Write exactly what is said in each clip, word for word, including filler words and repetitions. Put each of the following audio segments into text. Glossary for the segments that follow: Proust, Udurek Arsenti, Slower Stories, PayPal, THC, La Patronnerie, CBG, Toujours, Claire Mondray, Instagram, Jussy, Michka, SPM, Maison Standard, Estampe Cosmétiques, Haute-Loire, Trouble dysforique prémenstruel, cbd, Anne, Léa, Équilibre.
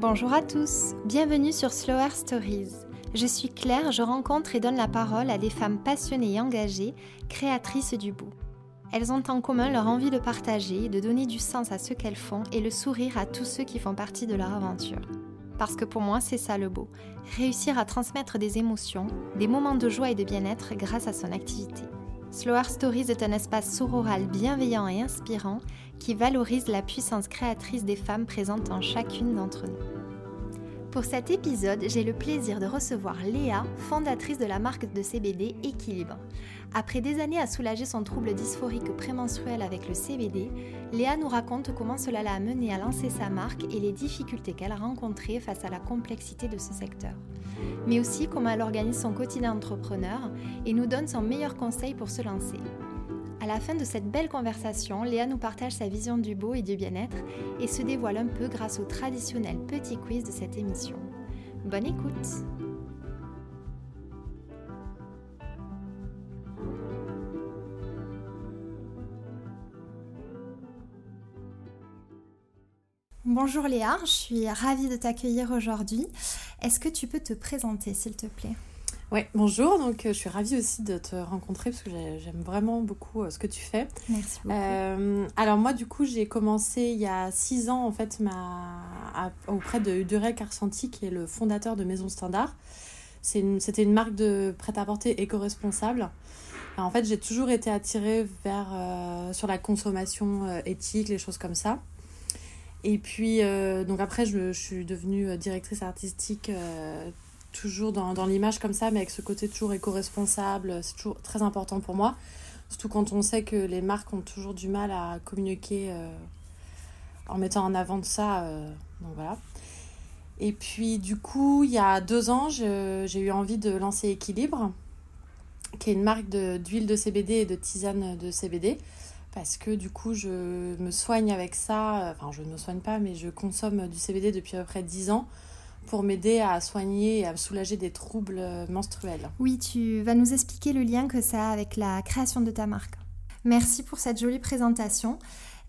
Bonjour à tous, bienvenue sur Slower Stories. Je suis Claire, je rencontre et donne la parole à des femmes passionnées et engagées, créatrices du beau. Elles ont en commun leur envie de partager, de donner du sens à ce qu'elles font et le sourire à tous ceux qui font partie de leur aventure. Parce que pour moi, c'est ça le beau, réussir à transmettre des émotions, des moments de joie et de bien-être grâce à son activité. Slower Stories est un espace sororal bienveillant et inspirant qui valorise la puissance créatrice des femmes présentes en chacune d'entre nous. Pour cet épisode, j'ai le plaisir de recevoir Léa, fondatrice de la marque de C B D Équilibre. Après des années à soulager son trouble dysphorique prémenstruel avec le C B D, Léa nous raconte comment cela l'a amenée à lancer sa marque et les difficultés qu'elle a rencontrées face à la complexité de ce secteur. Mais aussi comment elle organise son quotidien entrepreneur et nous donne son meilleur conseil pour se lancer. À la fin de cette belle conversation, Léa nous partage sa vision du beau et du bien-être et se dévoile un peu grâce au traditionnel petit quiz de cette émission. Bonne écoute! Bonjour Léa, je suis ravie de t'accueillir aujourd'hui. Est-ce que tu peux te présenter s'il te plaît ? Oui, bonjour, donc je suis ravie aussi de te rencontrer parce que j'aime vraiment beaucoup ce que tu fais. Merci beaucoup. Euh, alors moi du coup j'ai commencé il y a six ans en fait ma... à... auprès de Udurek Arsenti qui est le fondateur de Maison Standard. C'est une... C'était une marque de prêt-à-porter éco-responsable. Alors, en fait j'ai toujours été attirée vers, euh, sur la consommation euh, éthique, les choses comme ça. Et puis, euh, donc après, je, je suis devenue directrice artistique, euh, toujours dans, dans l'image comme ça, mais avec ce côté toujours éco-responsable. C'est toujours très important pour moi, surtout quand on sait que les marques ont toujours du mal à communiquer euh, en mettant en avant de ça. Euh, donc voilà. Et puis, du coup, il y a deux ans, je, j'ai eu envie de lancer Équilibre, qui est une marque de, d'huile de C B D et de tisane de C B D. Parce que du coup, je me soigne avec ça. Enfin, je ne me soigne pas, mais je consomme du C B D depuis à peu près dix ans pour m'aider à soigner et à me soulager des troubles menstruels. Oui, tu vas nous expliquer le lien que ça a avec la création de ta marque. Merci pour cette jolie présentation.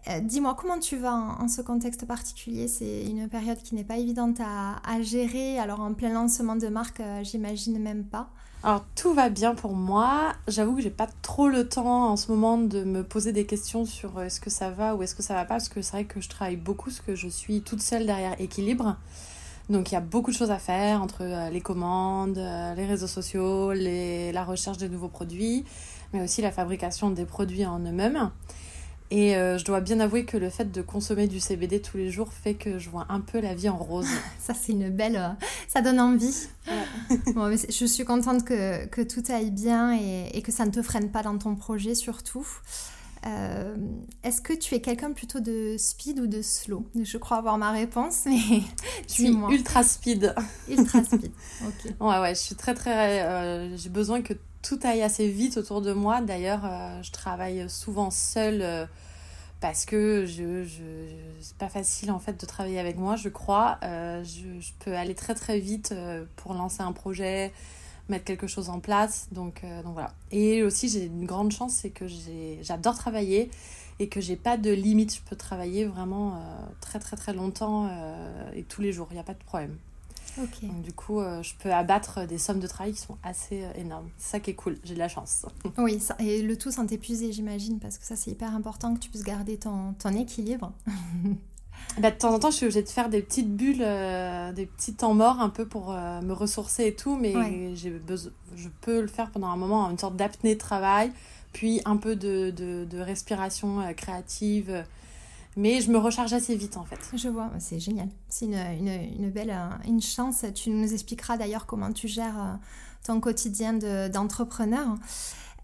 Euh, dis-moi, comment tu vas en, en ce contexte particulier ? C'est une période qui n'est pas évidente à, à gérer. Alors, en plein lancement de marque, euh, j'imagine même pas. Alors, tout va bien pour moi. J'avoue que j'ai pas trop le temps en ce moment de me poser des questions sur est-ce que ça va ou est-ce que ça va pas. Parce que c'est vrai que je travaille beaucoup, parce que je suis toute seule derrière Équilibre. Donc, il y a beaucoup de choses à faire entre euh, les commandes, euh, les réseaux sociaux, les, la recherche de nouveaux produits, mais aussi la fabrication des produits en eux-mêmes. Et euh, je dois bien avouer que le fait de consommer du C B D tous les jours fait que je vois un peu la vie en rose. Ça, c'est une belle... Euh, ça donne envie. Ouais. Bon, mais je suis contente que, que tout aille bien et, et que ça ne te freine pas dans ton projet, surtout. Euh, est-ce que tu es quelqu'un plutôt de speed ou de slow ? Je crois avoir ma réponse, mais je suis ultra speed. Ultra speed, ok. Ouais, ouais, je suis très, très... Euh, j'ai besoin que... Tout aille assez vite autour de moi. D'ailleurs, euh, je travaille souvent seule euh, parce que je, je, c'est pas facile en fait de travailler avec moi, je crois. Euh, je, je peux aller très très vite euh, pour lancer un projet, mettre quelque chose en place. Donc, euh, donc voilà. Et aussi, j'ai une grande chance, c'est que j'ai, j'adore travailler et que j'ai pas de limite. Je peux travailler vraiment euh, très très très longtemps euh, et tous les jours. Il n'y a pas de problème. Okay. Donc, du coup, euh, je peux abattre des sommes de travail qui sont assez euh, énormes. C'est ça qui est cool, j'ai de la chance. Oui, ça, et le tout sans t'épuiser, j'imagine, parce que ça, c'est hyper important que tu puisses garder ton, ton équilibre. Bah, de temps en temps, je suis obligée de faire des petites bulles, euh, des petits temps morts un peu pour euh, me ressourcer et tout, mais ouais. j'ai besoin, je peux le faire pendant un moment, une sorte d'apnée de travail, puis un peu de, de, de respiration euh, créative. Mais je me recharge assez vite en fait. Je vois, c'est génial. C'est une, une, une belle une chance. Tu nous expliqueras d'ailleurs comment tu gères ton quotidien de, d'entrepreneur.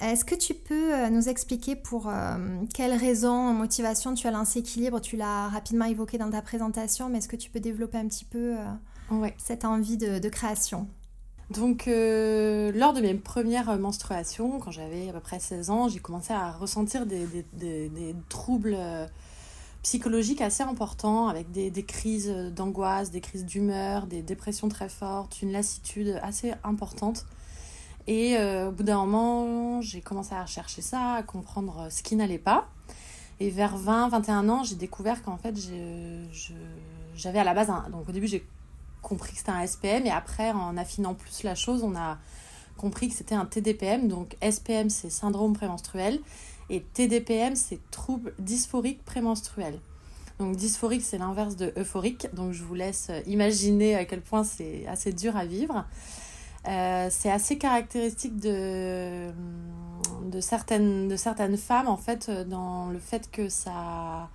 Est-ce que tu peux nous expliquer pour euh, quelles raisons, motivations tu as lancé Équilibre ? Tu l'as rapidement évoqué dans ta présentation, mais est-ce que tu peux développer un petit peu euh, ouais. cette envie de, de création ? Donc, euh, lors de mes premières menstruations, quand j'avais à peu près seize ans, j'ai commencé à ressentir des, des, des, des troubles... Euh, psychologique assez important, avec des, des crises d'angoisse, des crises d'humeur, des dépressions très fortes, une lassitude assez importante. Et euh, au bout d'un moment, j'ai commencé à rechercher ça, à comprendre ce qui n'allait pas. Et vers vingt, vingt et un ans, j'ai découvert qu'en fait, je, je, j'avais à la base... Un, donc au début, j'ai compris que c'était un S P M, et après, en affinant plus la chose, on a compris que c'était un T D P M. Donc S P M, c'est syndrome prémenstruel, et T D P M, c'est trouble dysphorique prémenstruel. Donc dysphorique, c'est l'inverse de euphorique, donc je vous laisse imaginer à quel point c'est assez dur à vivre. Euh, c'est assez caractéristique de, de, certaines, de certaines femmes, en fait, dans le fait que ça...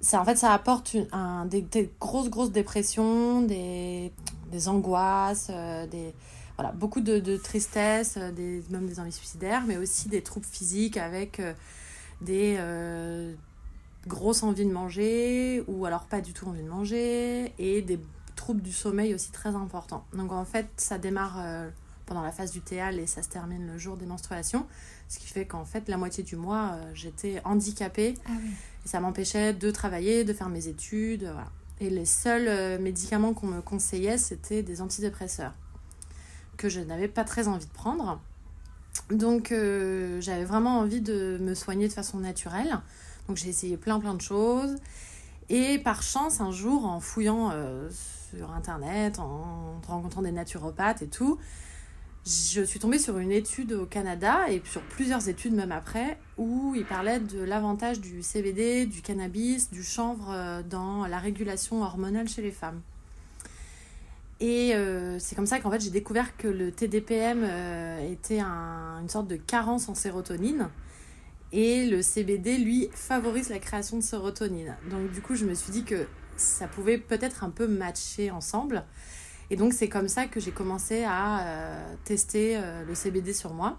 Ça, en fait, ça apporte une, un, des, des grosses, grosses dépressions, des, des angoisses, euh, des, voilà, beaucoup de, de tristesse, des, même des envies suicidaires, mais aussi des troubles physiques avec euh, des euh, grosses envies de manger ou alors pas du tout envie de manger, et des troubles du sommeil aussi très importants. Donc, en fait, ça démarre euh, pendant la phase lutéale et ça se termine le jour des menstruations, ce qui fait qu'en fait, la moitié du mois, euh, j'étais handicapée. Ah oui. Et ça m'empêchait de travailler, de faire mes études, voilà. Et les seuls médicaments qu'on me conseillait, c'était des antidépresseurs, que je n'avais pas très envie de prendre. Donc, euh, j'avais vraiment envie de me soigner de façon naturelle. Donc, j'ai essayé plein, plein de choses. Et par chance, un jour, en fouillant euh, sur Internet, en rencontrant des naturopathes et tout, je suis tombée sur une étude au Canada, et sur plusieurs études même après, où ils parlaient de l'avantage du C B D, du cannabis, du chanvre dans la régulation hormonale chez les femmes. Et euh, c'est comme ça qu'en fait j'ai découvert que le T D P M euh, était un, une sorte de carence en sérotonine, et le C B D, lui, favorise la création de sérotonine. Donc du coup je me suis dit que ça pouvait peut-être un peu matcher ensemble. Et donc, c'est comme ça que j'ai commencé à euh, tester euh, le C B D sur moi.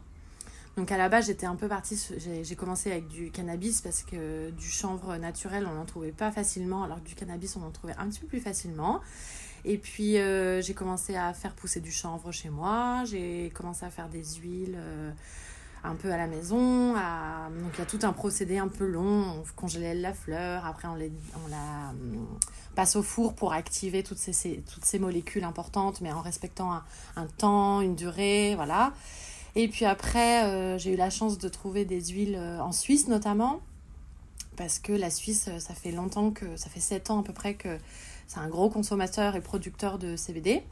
Donc, à la base, j'étais un peu partie... Sur, j'ai, j'ai commencé avec du cannabis parce que euh, du chanvre naturel, on n'en trouvait pas facilement, alors que du cannabis, on en trouvait un petit peu plus facilement. Et puis, euh, j'ai commencé à faire pousser du chanvre chez moi. J'ai commencé à faire des huiles euh, un peu à la maison. À... Donc, il y a tout un procédé un peu long. On congelait la fleur, après, on, les, on la... passe au four pour activer toutes ces, ces, toutes ces molécules importantes, mais en respectant un, un temps, une durée, voilà. Et puis après, euh, j'ai eu la chance de trouver des huiles en Suisse notamment, parce que la Suisse, ça fait longtemps que, ça fait sept ans à peu près que c'est un gros consommateur et producteur de C B D.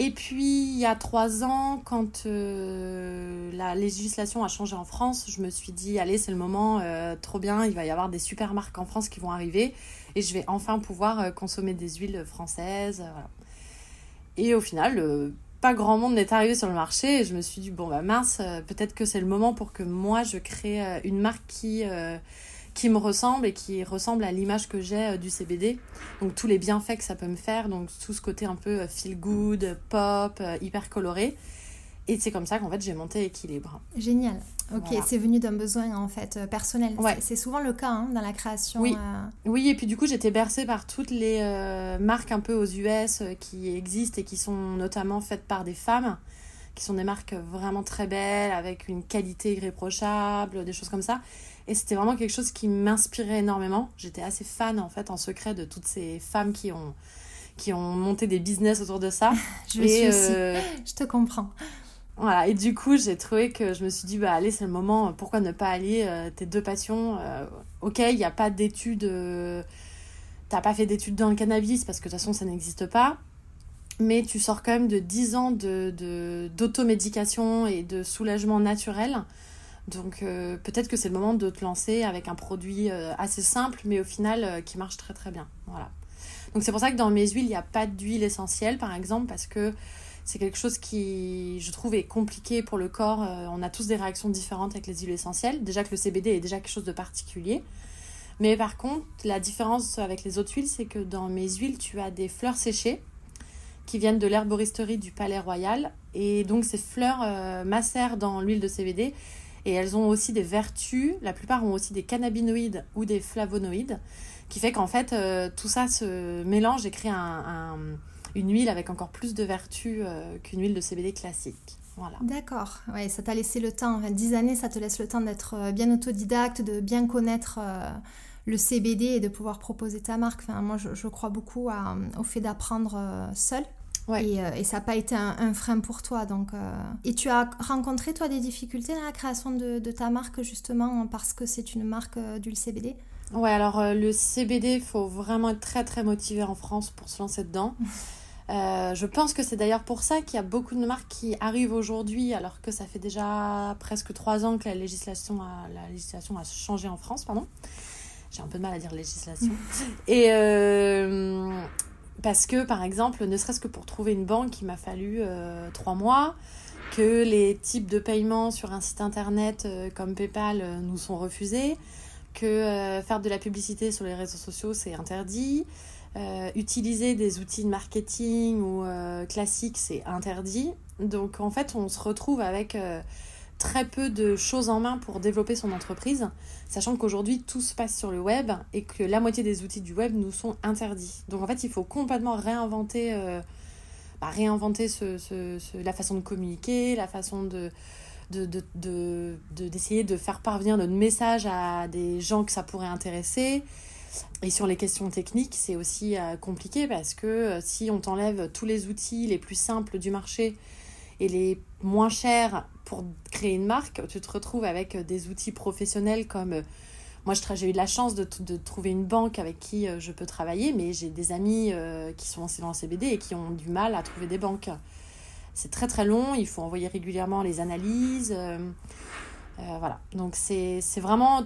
Et puis, il y a trois ans, quand euh, la législation a changé en France, je me suis dit, allez, c'est le moment, euh, trop bien, il va y avoir des super marques en France qui vont arriver et je vais enfin pouvoir euh, consommer des huiles françaises. Euh, voilà. Et au final, euh, pas grand monde n'est arrivé sur le marché et je me suis dit, bon, bah mince, euh, peut-être que c'est le moment pour que moi, je crée euh, une marque qui... Euh, qui me ressemble et qui ressemble à l'image que j'ai du C B D. Donc tous les bienfaits que ça peut me faire, donc tout ce côté un peu feel good, pop, hyper coloré. Et c'est comme ça qu'en fait j'ai monté Équilibre. Génial. Ok, voilà. C'est venu d'un besoin en fait personnel. Ouais. C'est, c'est souvent le cas hein, dans la création. Oui. Euh... oui, et puis du coup j'étais bercée par toutes les euh, marques un peu aux U S euh, qui existent et qui sont notamment faites par des femmes, qui sont des marques vraiment très belles, avec une qualité irréprochable, des choses comme ça. Et c'était vraiment quelque chose qui m'inspirait énormément. J'étais assez fan, en fait, en secret de toutes ces femmes qui ont, qui ont monté des business autour de ça. je et me suis euh... aussi. Je te comprends. Voilà. Et du coup, j'ai trouvé que je me suis dit, bah, allez, c'est le moment. Pourquoi ne pas allier euh, tes deux passions euh, Ok, il n'y a pas d'études... Euh... T'as pas fait d'études dans le cannabis parce que, de toute façon, ça n'existe pas. Mais tu sors quand même de dix ans de, de, d'automédication et de soulagement naturel. Donc euh, peut-être que c'est le moment de te lancer avec un produit euh, assez simple, mais au final euh, qui marche très très bien. Voilà. Donc c'est pour ça que dans mes huiles, il n'y a pas d'huile essentielle par exemple, parce que c'est quelque chose qui, je trouve, est compliqué pour le corps. Euh, on a tous des réactions différentes avec les huiles essentielles. Déjà que le C B D est déjà quelque chose de particulier. Mais par contre, la différence avec les autres huiles, c'est que dans mes huiles, tu as des fleurs séchées qui viennent de l'herboristerie du Palais Royal. Et donc ces fleurs euh, macèrent dans l'huile de C B D. Et elles ont aussi des vertus, la plupart ont aussi des cannabinoïdes ou des flavonoïdes, qui fait qu'en fait, euh, tout ça se mélange et crée un, un, une huile avec encore plus de vertus euh, qu'une huile de C B D classique. Voilà. D'accord, ouais, ça t'a laissé le temps, enfin, dix années, ça te laisse le temps d'être bien autodidacte, de bien connaître euh, le C B D et de pouvoir proposer ta marque. Enfin, moi, je, je crois beaucoup à, au fait d'apprendre euh, seule. Ouais. Et, euh, et ça n'a pas été un, un frein pour toi. Donc, euh... Et tu as rencontré, toi, des difficultés dans la création de, de ta marque, justement, parce que c'est une marque euh, d'huile C B D ? Ouais, alors euh, le C B D, il faut vraiment être très très motivé en France pour se lancer dedans. Euh, je pense que c'est d'ailleurs pour ça qu'il y a beaucoup de marques qui arrivent aujourd'hui, alors que ça fait déjà presque trois ans que la législation a, la législation a changé en France, pardon. J'ai un peu de mal à dire législation. Et euh, parce que, par exemple, ne serait-ce que pour trouver une banque, il m'a fallu euh, trois mois, que les types de paiements sur un site internet euh, comme PayPal euh, nous sont refusés, que euh, faire de la publicité sur les réseaux sociaux, c'est interdit. Euh, utiliser des outils de marketing ou euh, classiques, c'est interdit. Donc en fait, on se retrouve avec euh, très peu de choses en main pour développer son entreprise, sachant qu'aujourd'hui, tout se passe sur le web et que la moitié des outils du web nous sont interdits. Donc en fait, il faut complètement réinventer, euh, bah, réinventer ce, ce, ce, la façon de communiquer, la façon de, de, de, de, de, d'essayer de faire parvenir notre message à des gens que ça pourrait intéresser. Et sur les questions techniques, c'est aussi euh, compliqué parce que euh, si on t'enlève tous les outils les plus simples du marché et les moins chers pour créer une marque, tu te retrouves avec euh, des outils professionnels comme... Euh, moi, je tra- j'ai eu de la chance de, t- de trouver une banque avec qui euh, je peux travailler, mais j'ai des amis euh, qui sont en C B D et qui ont du mal à trouver des banques. C'est très très long, il faut envoyer régulièrement les analyses. Euh, euh, voilà, donc c'est, c'est vraiment... un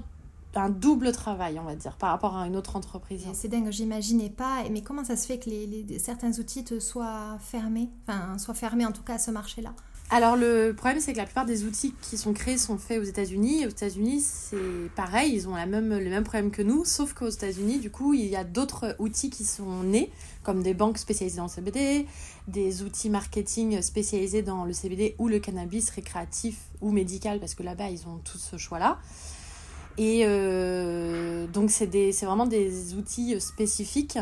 double travail, on va dire, par rapport à une autre entreprise. C'est dingue, j'imaginais pas. Mais comment ça se fait que les, les, certains outils te soient fermés, enfin, soient fermés en tout cas à ce marché-là ? Alors, le problème, c'est que la plupart des outils qui sont créés sont faits aux États-Unis. Aux États-Unis, c'est pareil, ils ont la même, le même problème que nous, sauf qu'aux États-Unis, du coup, il y a d'autres outils qui sont nés, comme des banques spécialisées dans le C B D, des outils marketing spécialisés dans le C B D ou le cannabis récréatif ou médical, parce que là-bas, ils ont tous ce choix-là. Et euh, donc, c'est, des, c'est vraiment des outils spécifiques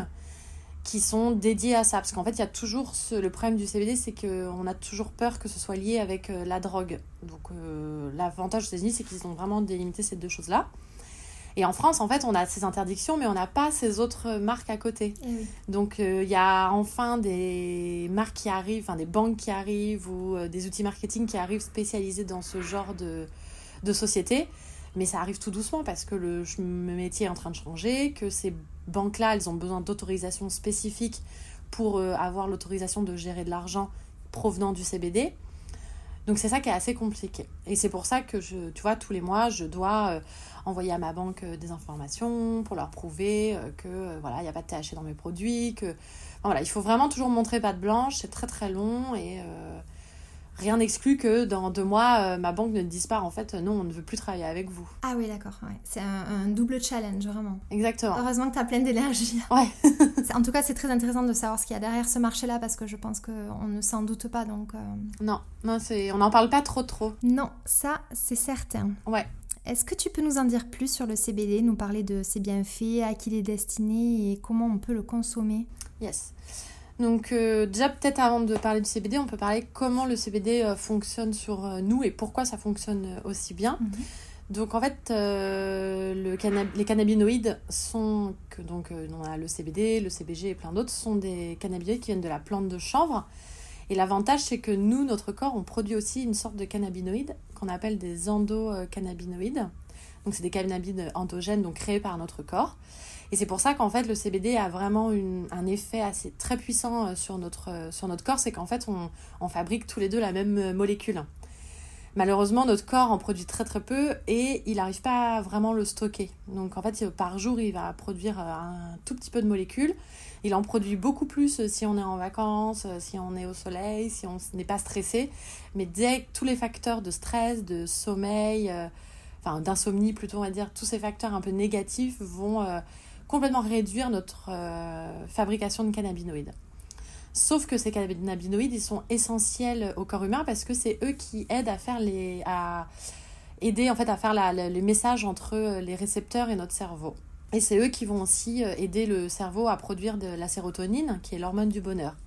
qui sont dédiés à ça. Parce qu'en fait, il y a toujours ce, le problème du C B D, c'est qu'on a toujours peur que ce soit lié avec la drogue. Donc, euh, l'avantage aux États-Unis, c'est qu'ils ont vraiment délimité ces deux choses-là. Et en France, en fait, on a ces interdictions, mais on n'a pas ces autres marques à côté. Mmh. Donc, il euh, y a enfin des marques qui arrivent, enfin des banques qui arrivent ou euh, des outils marketing qui arrivent spécialisés dans ce genre de, de société. Mais ça arrive tout doucement parce que le métier est en train de changer, que ces banques-là, elles ont besoin d'autorisations spécifiques pour euh, avoir l'autorisation de gérer de l'argent provenant du C B D. Donc, c'est ça qui est assez compliqué. Et c'est pour ça que, je, tu vois, tous les mois, je dois euh, envoyer à ma banque euh, des informations pour leur prouver euh, que, euh, voilà, il n'y a pas de T H C dans mes produits. Que... Enfin, voilà, il faut vraiment toujours montrer patte blanche. C'est très, très long et... Euh... Rien n'exclut que dans deux mois, euh, ma banque ne te dise pas, en fait, euh, non, on ne veut plus travailler avec vous. Ah oui, d'accord. Ouais. C'est un, un double challenge, vraiment. Exactement. Heureusement que tu as plein d'énergie. Ouais. En tout cas, c'est très intéressant de savoir ce qu'il y a derrière ce marché-là, parce que je pense qu'on ne s'en doute pas, donc... Euh... Non, non c'est... on n'en parle pas trop, trop. Non, ça, c'est certain. Ouais. Est-ce que tu peux nous en dire plus sur le C B D, nous parler de ses bienfaits, à qui il est destiné et comment on peut le consommer ? Yes. Donc euh, déjà, peut-être avant de parler du C B D, on peut parler comment le C B D euh, fonctionne sur euh, nous et pourquoi ça fonctionne aussi bien. Mm-hmm. Donc en fait, euh, le canna- les cannabinoïdes sont, que, donc euh, on a le C B D, le C B G et plein d'autres, sont des cannabinoïdes qui viennent de la plante de chanvre. Et l'avantage, c'est que nous, notre corps, on produit aussi une sorte de cannabinoïdes qu'on appelle des endocannabinoïdes. Donc c'est des cannabinoïdes endogènes donc créés par notre corps. Et c'est pour ça qu'en fait, le C B D a vraiment une, un effet assez très puissant sur notre, sur notre corps. C'est qu'en fait, on, on fabrique tous les deux la même molécule. Malheureusement, notre corps en produit très très peu et il n'arrive pas à vraiment le stocker. Donc en fait, par jour, il va produire un tout petit peu de molécules. Il en produit beaucoup plus si on est en vacances, si on est au soleil, si on n'est pas stressé. Mais dès que tous les facteurs de stress, de sommeil, euh, enfin d'insomnie plutôt, on va dire, tous ces facteurs un peu négatifs vont... Euh, complètement réduire notre euh, fabrication de cannabinoïdes. Sauf que ces cannabinoïdes, ils sont essentiels au corps humain parce que c'est eux qui aident à faire les à aider en fait à faire la, la, les messages entre les récepteurs et notre cerveau. Et c'est eux qui vont aussi aider le cerveau à produire de la sérotonine, qui est l'hormone du bonheur.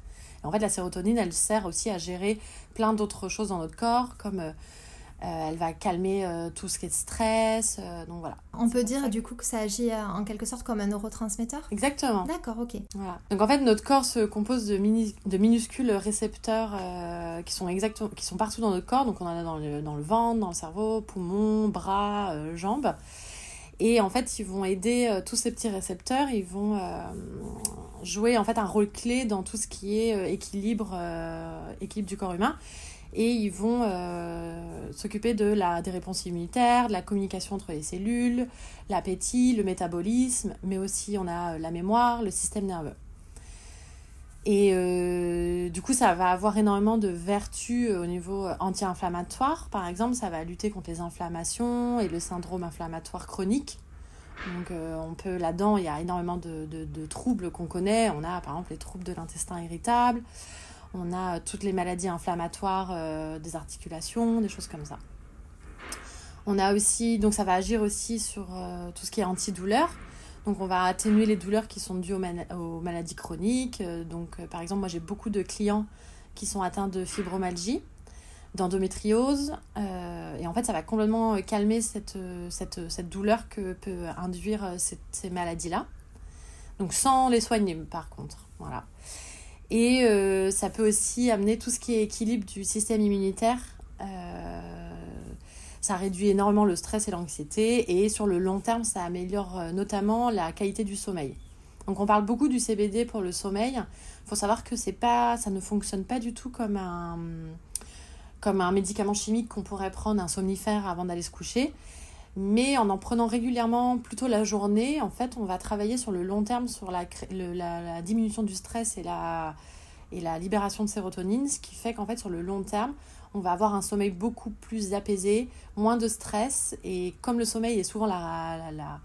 Et en fait, la sérotonine, elle sert aussi à gérer plein d'autres choses dans notre corps, comme euh, Euh, elle va calmer euh, tout ce qui est stress, euh, donc voilà. On peut dire du coup que ça agit euh, en quelque sorte comme un neurotransmetteur ? Exactement. D'accord, ok. Voilà. Donc en fait, notre corps se compose de, mini- de minuscules récepteurs euh, qui, sont exacto- qui sont partout dans notre corps, donc on en a dans le, dans le ventre, dans le cerveau, poumons, bras, euh, jambes. Et en fait, ils vont aider euh, tous ces petits récepteurs, ils vont euh, jouer en fait un rôle clé dans tout ce qui est euh, équilibre, euh, équilibre du corps humain. Et ils vont euh, s'occuper de la, des réponses immunitaires, de la communication entre les cellules, l'appétit, le métabolisme, mais aussi on a la mémoire, le système nerveux. Et euh, du coup, ça va avoir énormément de vertus au niveau anti-inflammatoire. Par exemple, ça va lutter contre les inflammations et le syndrome inflammatoire chronique. Donc, euh, on peut, là-dedans, il y a énormément de, de, de troubles qu'on connaît. On a, par exemple, les troubles de l'intestin irritable. On a toutes les maladies inflammatoires, euh, des articulations, des choses comme ça. On a aussi, donc ça va agir aussi sur euh, tout ce qui est antidouleur. Donc on va atténuer les douleurs qui sont dues aux, man- aux maladies chroniques. Donc euh, par exemple, moi j'ai beaucoup de clients qui sont atteints de fibromyalgie, d'endométriose. Euh, et en fait, ça va complètement calmer cette, cette, cette douleur que peut induire cette, ces maladies-là. Donc sans les soigner par contre, voilà. Et euh, ça peut aussi amener tout ce qui est équilibre du système immunitaire. Euh, ça réduit énormément le stress et l'anxiété. Et sur le long terme, ça améliore notamment la qualité du sommeil. Donc on parle beaucoup du C B D pour le sommeil. Il faut savoir que c'est pas, ça ne fonctionne pas du tout comme un, comme un médicament chimique qu'on pourrait prendre, un somnifère avant d'aller se coucher. Mais en en prenant régulièrement plutôt la journée, en fait, on va travailler sur le long terme, sur la, le, la, la diminution du stress et la, et la libération de sérotonine, ce qui fait qu'en fait, sur le long terme, on va avoir un sommeil beaucoup plus apaisé, moins de stress. Et comme le sommeil est souvent la, la, la,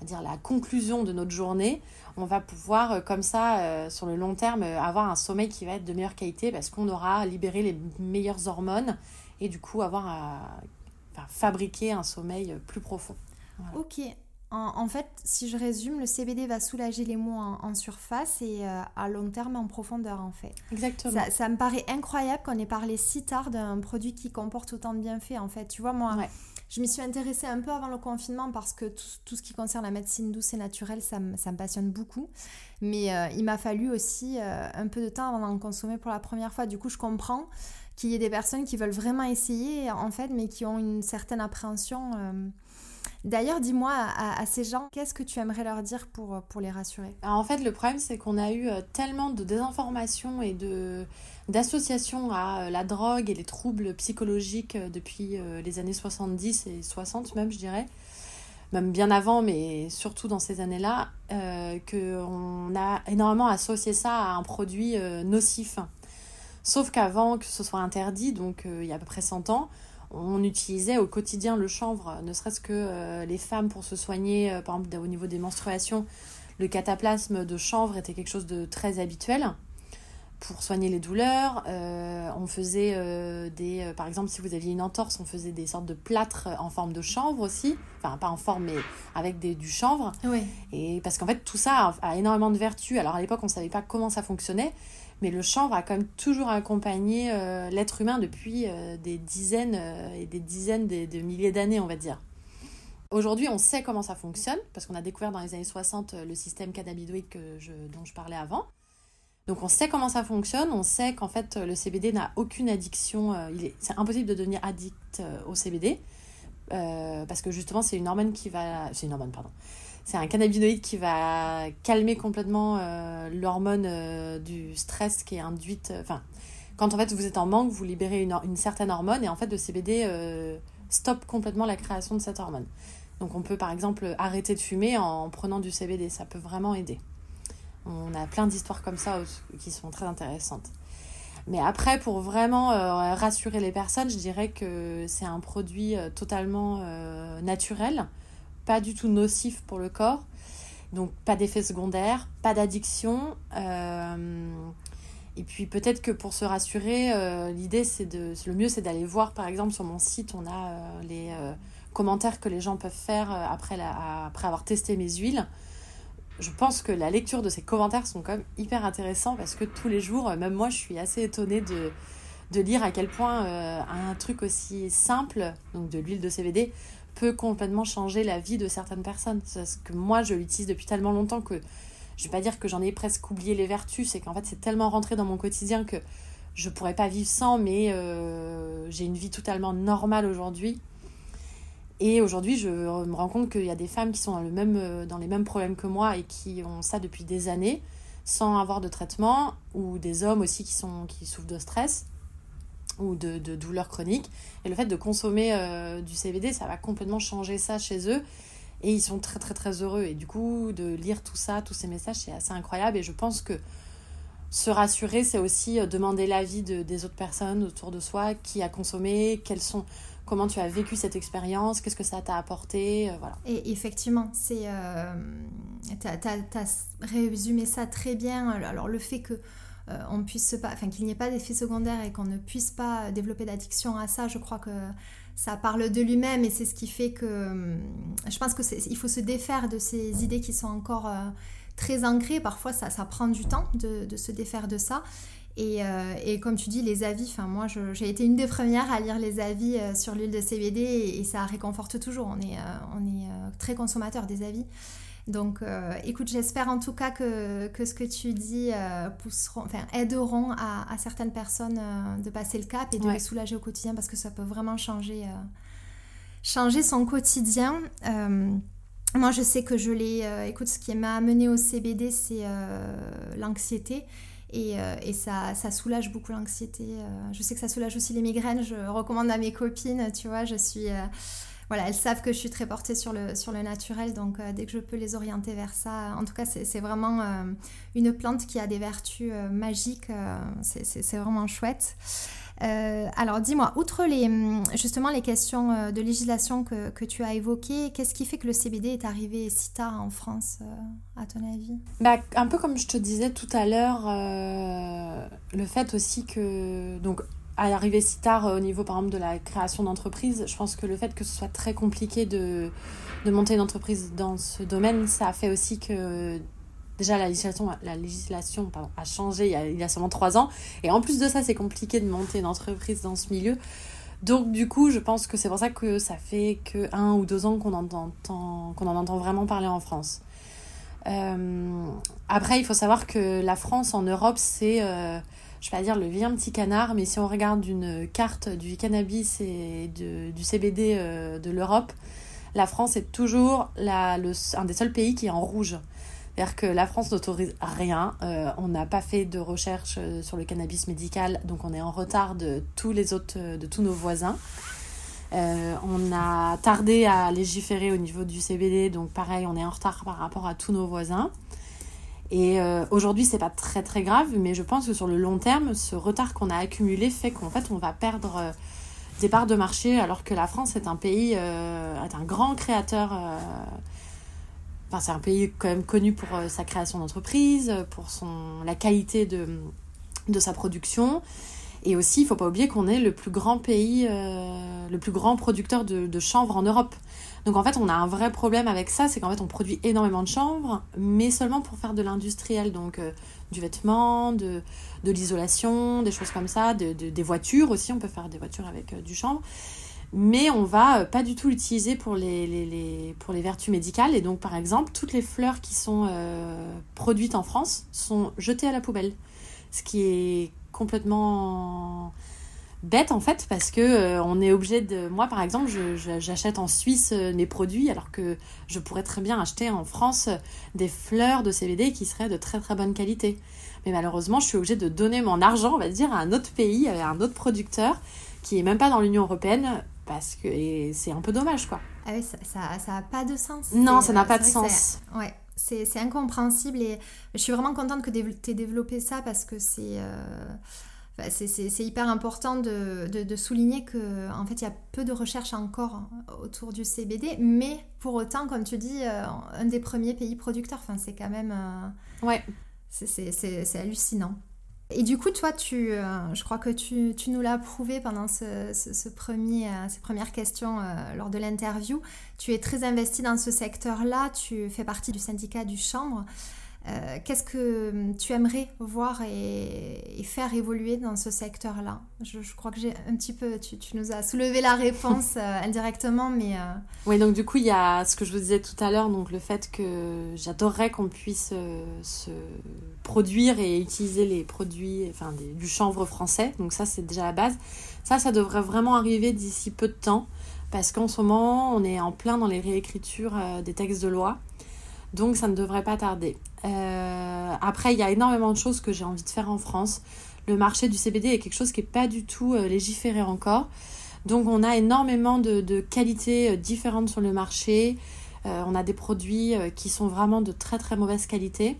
on va dire la conclusion de notre journée, on va pouvoir, comme ça, euh, sur le long terme, euh, avoir un sommeil qui va être de meilleure qualité parce qu'on aura libéré les meilleures hormones et du coup, avoir... Euh, Enfin, fabriquer un sommeil plus profond. Voilà. Ok. En, en fait, si je résume, le C B D va soulager les maux en, en surface et euh, à long terme en profondeur, en fait. Exactement. Ça, ça me paraît incroyable qu'on ait parlé si tard d'un produit qui comporte autant de bienfaits, en fait. Tu vois, moi, ouais. je m'y suis intéressée un peu avant le confinement parce que tout, tout ce qui concerne la médecine douce et naturelle, ça, m, ça me passionne beaucoup. Mais euh, il m'a fallu aussi euh, un peu de temps avant d'en consommer pour la première fois. Du coup, je comprends qu'il y ait des personnes qui veulent vraiment essayer, en fait, mais qui ont une certaine appréhension. D'ailleurs, dis-moi, à, à ces gens, qu'est-ce que tu aimerais leur dire pour, pour les rassurer ? Alors, en fait, le problème, c'est qu'on a eu tellement de désinformation et de, d'associations à la drogue et les troubles psychologiques depuis les années soixante-dix et soixante, même, je dirais, même bien avant, mais surtout dans ces années-là, euh, qu'on a énormément associé ça à un produit euh, nocif. Sauf qu'avant que ce soit interdit, donc euh, il y a à peu près cent ans, on utilisait au quotidien le chanvre, ne serait-ce que euh, les femmes pour se soigner, euh, par exemple au niveau des menstruations, le cataplasme de chanvre était quelque chose de très habituel pour soigner les douleurs. Euh, on faisait euh, des, euh, par exemple si vous aviez une entorse, on faisait des sortes de plâtres en forme de chanvre aussi, enfin pas en forme mais avec des, du chanvre. Oui. Et parce qu'en fait tout ça a, a énormément de vertus. Alors à l'époque on ne savait pas comment ça fonctionnait. Mais le chanvre a quand même toujours accompagné euh, l'être humain depuis euh, des dizaines euh, et des dizaines de, de milliers d'années, on va dire. Aujourd'hui, on sait comment ça fonctionne, parce qu'on a découvert dans les années soixante le système cannabinoïde que je, dont je parlais avant. Donc on sait comment ça fonctionne, on sait qu'en fait le C B D n'a aucune addiction, euh, il est, c'est impossible de devenir addict euh, au C B D, euh, parce que justement c'est une hormone qui va... C'est une hormone, pardon. C'est un cannabinoïde qui va calmer complètement euh, l'hormone euh, du stress qui est induite. Enfin, euh, quand en fait vous êtes en manque, vous libérez une, une certaine hormone et en fait le C B D euh, stoppe complètement la création de cette hormone. Donc on peut par exemple arrêter de fumer en prenant du C B D, ça peut vraiment aider. On a plein d'histoires comme ça qui sont très intéressantes. Mais après, pour vraiment euh, rassurer les personnes, je dirais que c'est un produit totalement euh, naturel. Pas du tout nocif pour le corps, donc pas d'effets secondaires, pas d'addiction. Euh, et puis peut-être que pour se rassurer, euh, l'idée c'est de, le mieux c'est d'aller voir par exemple sur mon site, on a euh, les euh, commentaires que les gens peuvent faire après, la, après avoir testé mes huiles. Je pense que la lecture de ces commentaires sont quand même hyper intéressants parce que tous les jours, même moi je suis assez étonnée de, de lire à quel point euh, un truc aussi simple, donc de l'huile de C B D, peut complètement changer la vie de certaines personnes. Parce que moi, je l'utilise depuis tellement longtemps que je ne vais pas dire que j'en ai presque oublié les vertus. C'est qu'en fait, c'est tellement rentré dans mon quotidien que je ne pourrais pas vivre sans, mais euh, j'ai une vie totalement normale aujourd'hui. Et aujourd'hui, je me rends compte qu'il y a des femmes qui sont dans, le même, dans les mêmes problèmes que moi et qui ont ça depuis des années, sans avoir de traitement, ou des hommes aussi qui, sont, qui souffrent de stress ou de, de douleurs chroniques. Et le fait de consommer euh, du C B D, ça va complètement changer ça chez eux. Et ils sont très, très, très heureux. Et du coup, de lire tout ça, tous ces messages, c'est assez incroyable. Et je pense que se rassurer, c'est aussi demander l'avis de, des autres personnes autour de soi, qui a consommé, quels sont... Comment tu as vécu cette expérience? Qu'est-ce que ça t'a apporté? euh, voilà. Et effectivement, c'est, euh, t'as, t'as, t'as résumé ça très bien. Alors le fait que euh, on puisse pas, enfin qu'il n'y ait pas d'effet secondaire et qu'on ne puisse pas développer d'addiction à ça, je crois que ça parle de lui-même et c'est ce qui fait que je pense que c'est, il faut se défaire de ces idées qui sont encore euh, très ancrées. Parfois, ça, ça prend du temps de, de se défaire de ça. Et, euh, et comme tu dis, les avis, enfin moi je, j'ai été une des premières à lire les avis euh, sur l'huile de C B D et, et ça réconforte toujours, on est, euh, on est euh, très consommateur des avis. Donc euh, écoute, j'espère en tout cas que, que ce que tu dis euh, pousseront, enfin, aideront à, à certaines personnes euh, de passer le cap et de ouais. les soulager au quotidien parce que ça peut vraiment changer, euh, changer son quotidien. Euh, moi je sais que je l'ai, euh, écoute, ce qui m'a amenée au C B D c'est euh, l'anxiété. Et, euh, et ça, ça soulage beaucoup l'anxiété. Euh, je sais que ça soulage aussi les migraines. Je recommande à mes copines, tu vois. Je suis, euh, voilà, elles savent que je suis très portée sur le, sur le naturel. Donc, euh, dès que je peux les orienter vers ça. En tout cas, c'est, c'est vraiment euh, une plante qui a des vertus euh, magiques. Euh, c'est, c'est, c'est vraiment chouette. Euh, alors, dis-moi, outre les, justement les questions de législation que, que tu as évoquées, qu'est-ce qui fait que le C B D est arrivé si tard en France, euh, à ton avis ? Bah, un peu comme je te disais tout à l'heure, euh, le fait aussi que... Donc, à arriver si tard euh, au niveau, par exemple, de la création d'entreprise, je pense que le fait que ce soit très compliqué de, de monter une entreprise dans ce domaine, ça a fait aussi que... Déjà, la législation, la législation pardon, a changé il y a, il y a seulement trois ans. Et en plus de ça, c'est compliqué de monter une entreprise dans ce milieu. Donc, du coup, je pense que c'est pour ça que ça fait que un ou deux ans qu'on en entend, qu'on en entend vraiment parler en France. Euh, après, il faut savoir que la France, en Europe, c'est, euh, je ne vais pas dire le vilain petit canard, mais si on regarde une carte du cannabis et de, du C B D euh, de l'Europe, la France est toujours la, le, un des seuls pays qui est en rouge. C'est-à-dire que la France n'autorise rien, euh, on n'a pas fait de recherche euh, sur le cannabis médical, donc on est en retard de tous les autres, de tous nos voisins. Euh, on a tardé à légiférer au niveau du C B D, donc pareil, on est en retard par rapport à tous nos voisins. Et euh, aujourd'hui, c'est pas très très grave, mais je pense que sur le long terme, ce retard qu'on a accumulé fait qu'en fait, on va perdre euh, des parts de marché, alors que la France est un pays, euh, est un grand créateur. Euh, Enfin, c'est un pays quand même connu pour euh, sa création d'entreprise, pour son, la qualité de, de sa production. Et aussi, il ne faut pas oublier qu'on est le plus grand pays, euh, le plus grand producteur de, de chanvre en Europe. Donc en fait, on a un vrai problème avec ça, c'est qu'en fait, on produit énormément de chanvre, mais seulement pour faire de l'industriel, donc euh, du vêtement, de, de l'isolation, des choses comme ça, de, de, des voitures aussi, on peut faire des voitures avec euh, du chanvre. Mais on ne va pas du tout l'utiliser pour les, les, les, pour les vertus médicales. Et donc, par exemple, toutes les fleurs qui sont euh, produites en France sont jetées à la poubelle. Ce qui est complètement bête, en fait, parce que euh, on est obligé de... Moi, par exemple, je, je, j'achète en Suisse mes produits, alors que je pourrais très bien acheter en France des fleurs de C B D qui seraient de très, très bonne qualité. Mais malheureusement, je suis obligée de donner mon argent, on va dire, à un autre pays, à un autre producteur qui n'est même pas dans l'Union européenne, parce que et c'est un peu dommage, quoi. Ah oui, ça n'a ça, ça pas de sens. Non, c'est, ça n'a pas de sens. Ça, ouais, c'est, c'est incompréhensible et je suis vraiment contente que tu aies développé ça parce que c'est, euh, c'est, c'est, c'est hyper important de, de, de souligner qu'en fait, il y a peu de recherches encore autour du C B D, mais pour autant, comme tu dis, euh, un des premiers pays producteurs, enfin, c'est quand même... Euh, ouais. C'est, c'est, c'est, c'est hallucinant. Et du coup, toi, tu, euh, je crois que tu, tu nous l'as prouvé pendant ce, ce, ce premier, euh, ces premières questions euh, lors de l'interview. Tu es très investie dans ce secteur-là, tu fais partie du syndicat du chanvre. Euh, qu'est-ce que tu aimerais voir et, et faire évoluer dans ce secteur-là ? je, je crois que j'ai un petit peu... Tu, tu nous as soulevé la réponse euh, indirectement, mais... Euh... Oui, donc du coup, il y a ce que je vous disais tout à l'heure, donc le fait que j'adorerais qu'on puisse euh, se produire et utiliser les produits enfin, des, du chanvre français. Donc ça, c'est déjà la base. Ça, ça devrait vraiment arriver d'ici peu de temps. parce qu'en ce moment, on est en plein dans les réécritures euh, des textes de loi. Donc, ça ne devrait pas tarder. Euh, après, il y a énormément de choses que j'ai envie de faire en France. Le marché du C B D est quelque chose qui n'est pas du tout euh, légiféré encore. Donc, on a énormément de, de qualités euh, différentes sur le marché. Euh, on a des produits euh, qui sont vraiment de très, très mauvaise qualité.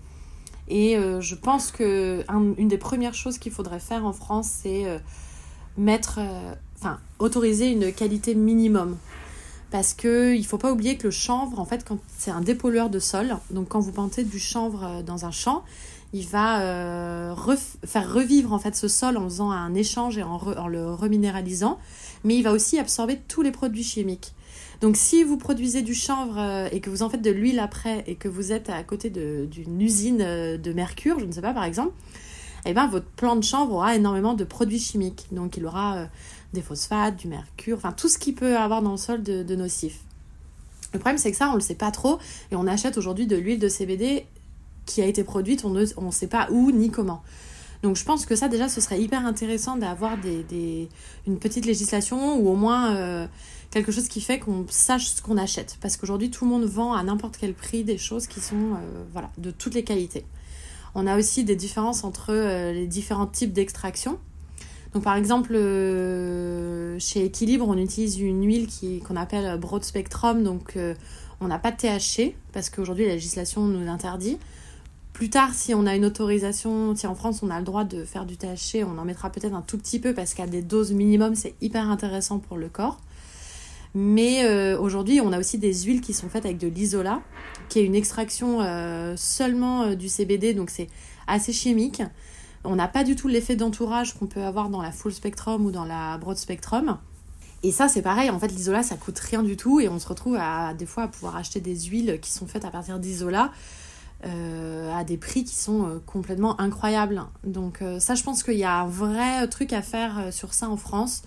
Et euh, je pense que un, une des premières choses qu'il faudrait faire en France, c'est euh, mettre, euh, enfin, autoriser une qualité minimum. Parce qu'il ne faut pas oublier que le chanvre, en fait, quand c'est un dépollueur de sol. Donc, quand vous plantez du chanvre dans un champ, il va euh, ref- faire revivre en fait, ce sol en faisant un échange et en, re- en le reminéralisant. Mais il va aussi absorber tous les produits chimiques. Donc, si vous produisez du chanvre et que vous en faites de l'huile après et que vous êtes à côté de, d'une usine de mercure, je ne sais pas, par exemple, eh ben, votre plant de chanvre aura énormément de produits chimiques. Donc, il aura... Euh, des phosphates, du mercure, enfin tout ce qu'il peut avoir dans le sol de, de nocif. Le problème, c'est que ça, on ne le sait pas trop et on achète aujourd'hui de l'huile de C B D qui a été produite, on ne on sait pas où ni comment. Donc je pense que ça, déjà, ce serait hyper intéressant d'avoir des, des, une petite législation ou au moins euh, quelque chose qui fait qu'on sache ce qu'on achète. Parce qu'aujourd'hui, tout le monde vend à n'importe quel prix des choses qui sont euh, voilà, de toutes les qualités. On a aussi des différences entre euh, les différents types d'extraction. Donc par exemple, euh, chez Équilibre, on utilise une huile qui, qu'on appelle broad spectrum, donc euh, on n'a pas de T H C, parce qu'aujourd'hui la législation nous l'interdit. Plus tard, si on a une autorisation, si en France on a le droit de faire du T H C, on en mettra peut-être un tout petit peu, parce qu'à des doses minimum, c'est hyper intéressant pour le corps. Mais euh, aujourd'hui, on a aussi des huiles qui sont faites avec de l'isola, qui est une extraction euh, seulement euh, du C B D, donc c'est assez chimique. On n'a pas du tout l'effet d'entourage qu'on peut avoir dans la full spectrum ou dans la broad spectrum. Et ça, c'est pareil. En fait, l'isola, ça coûte rien du tout. Et on se retrouve à, des fois à pouvoir acheter des huiles qui sont faites à partir d'isola euh, à des prix qui sont euh, complètement incroyables. Donc euh, ça, je pense qu'il y a un vrai truc à faire sur ça en France,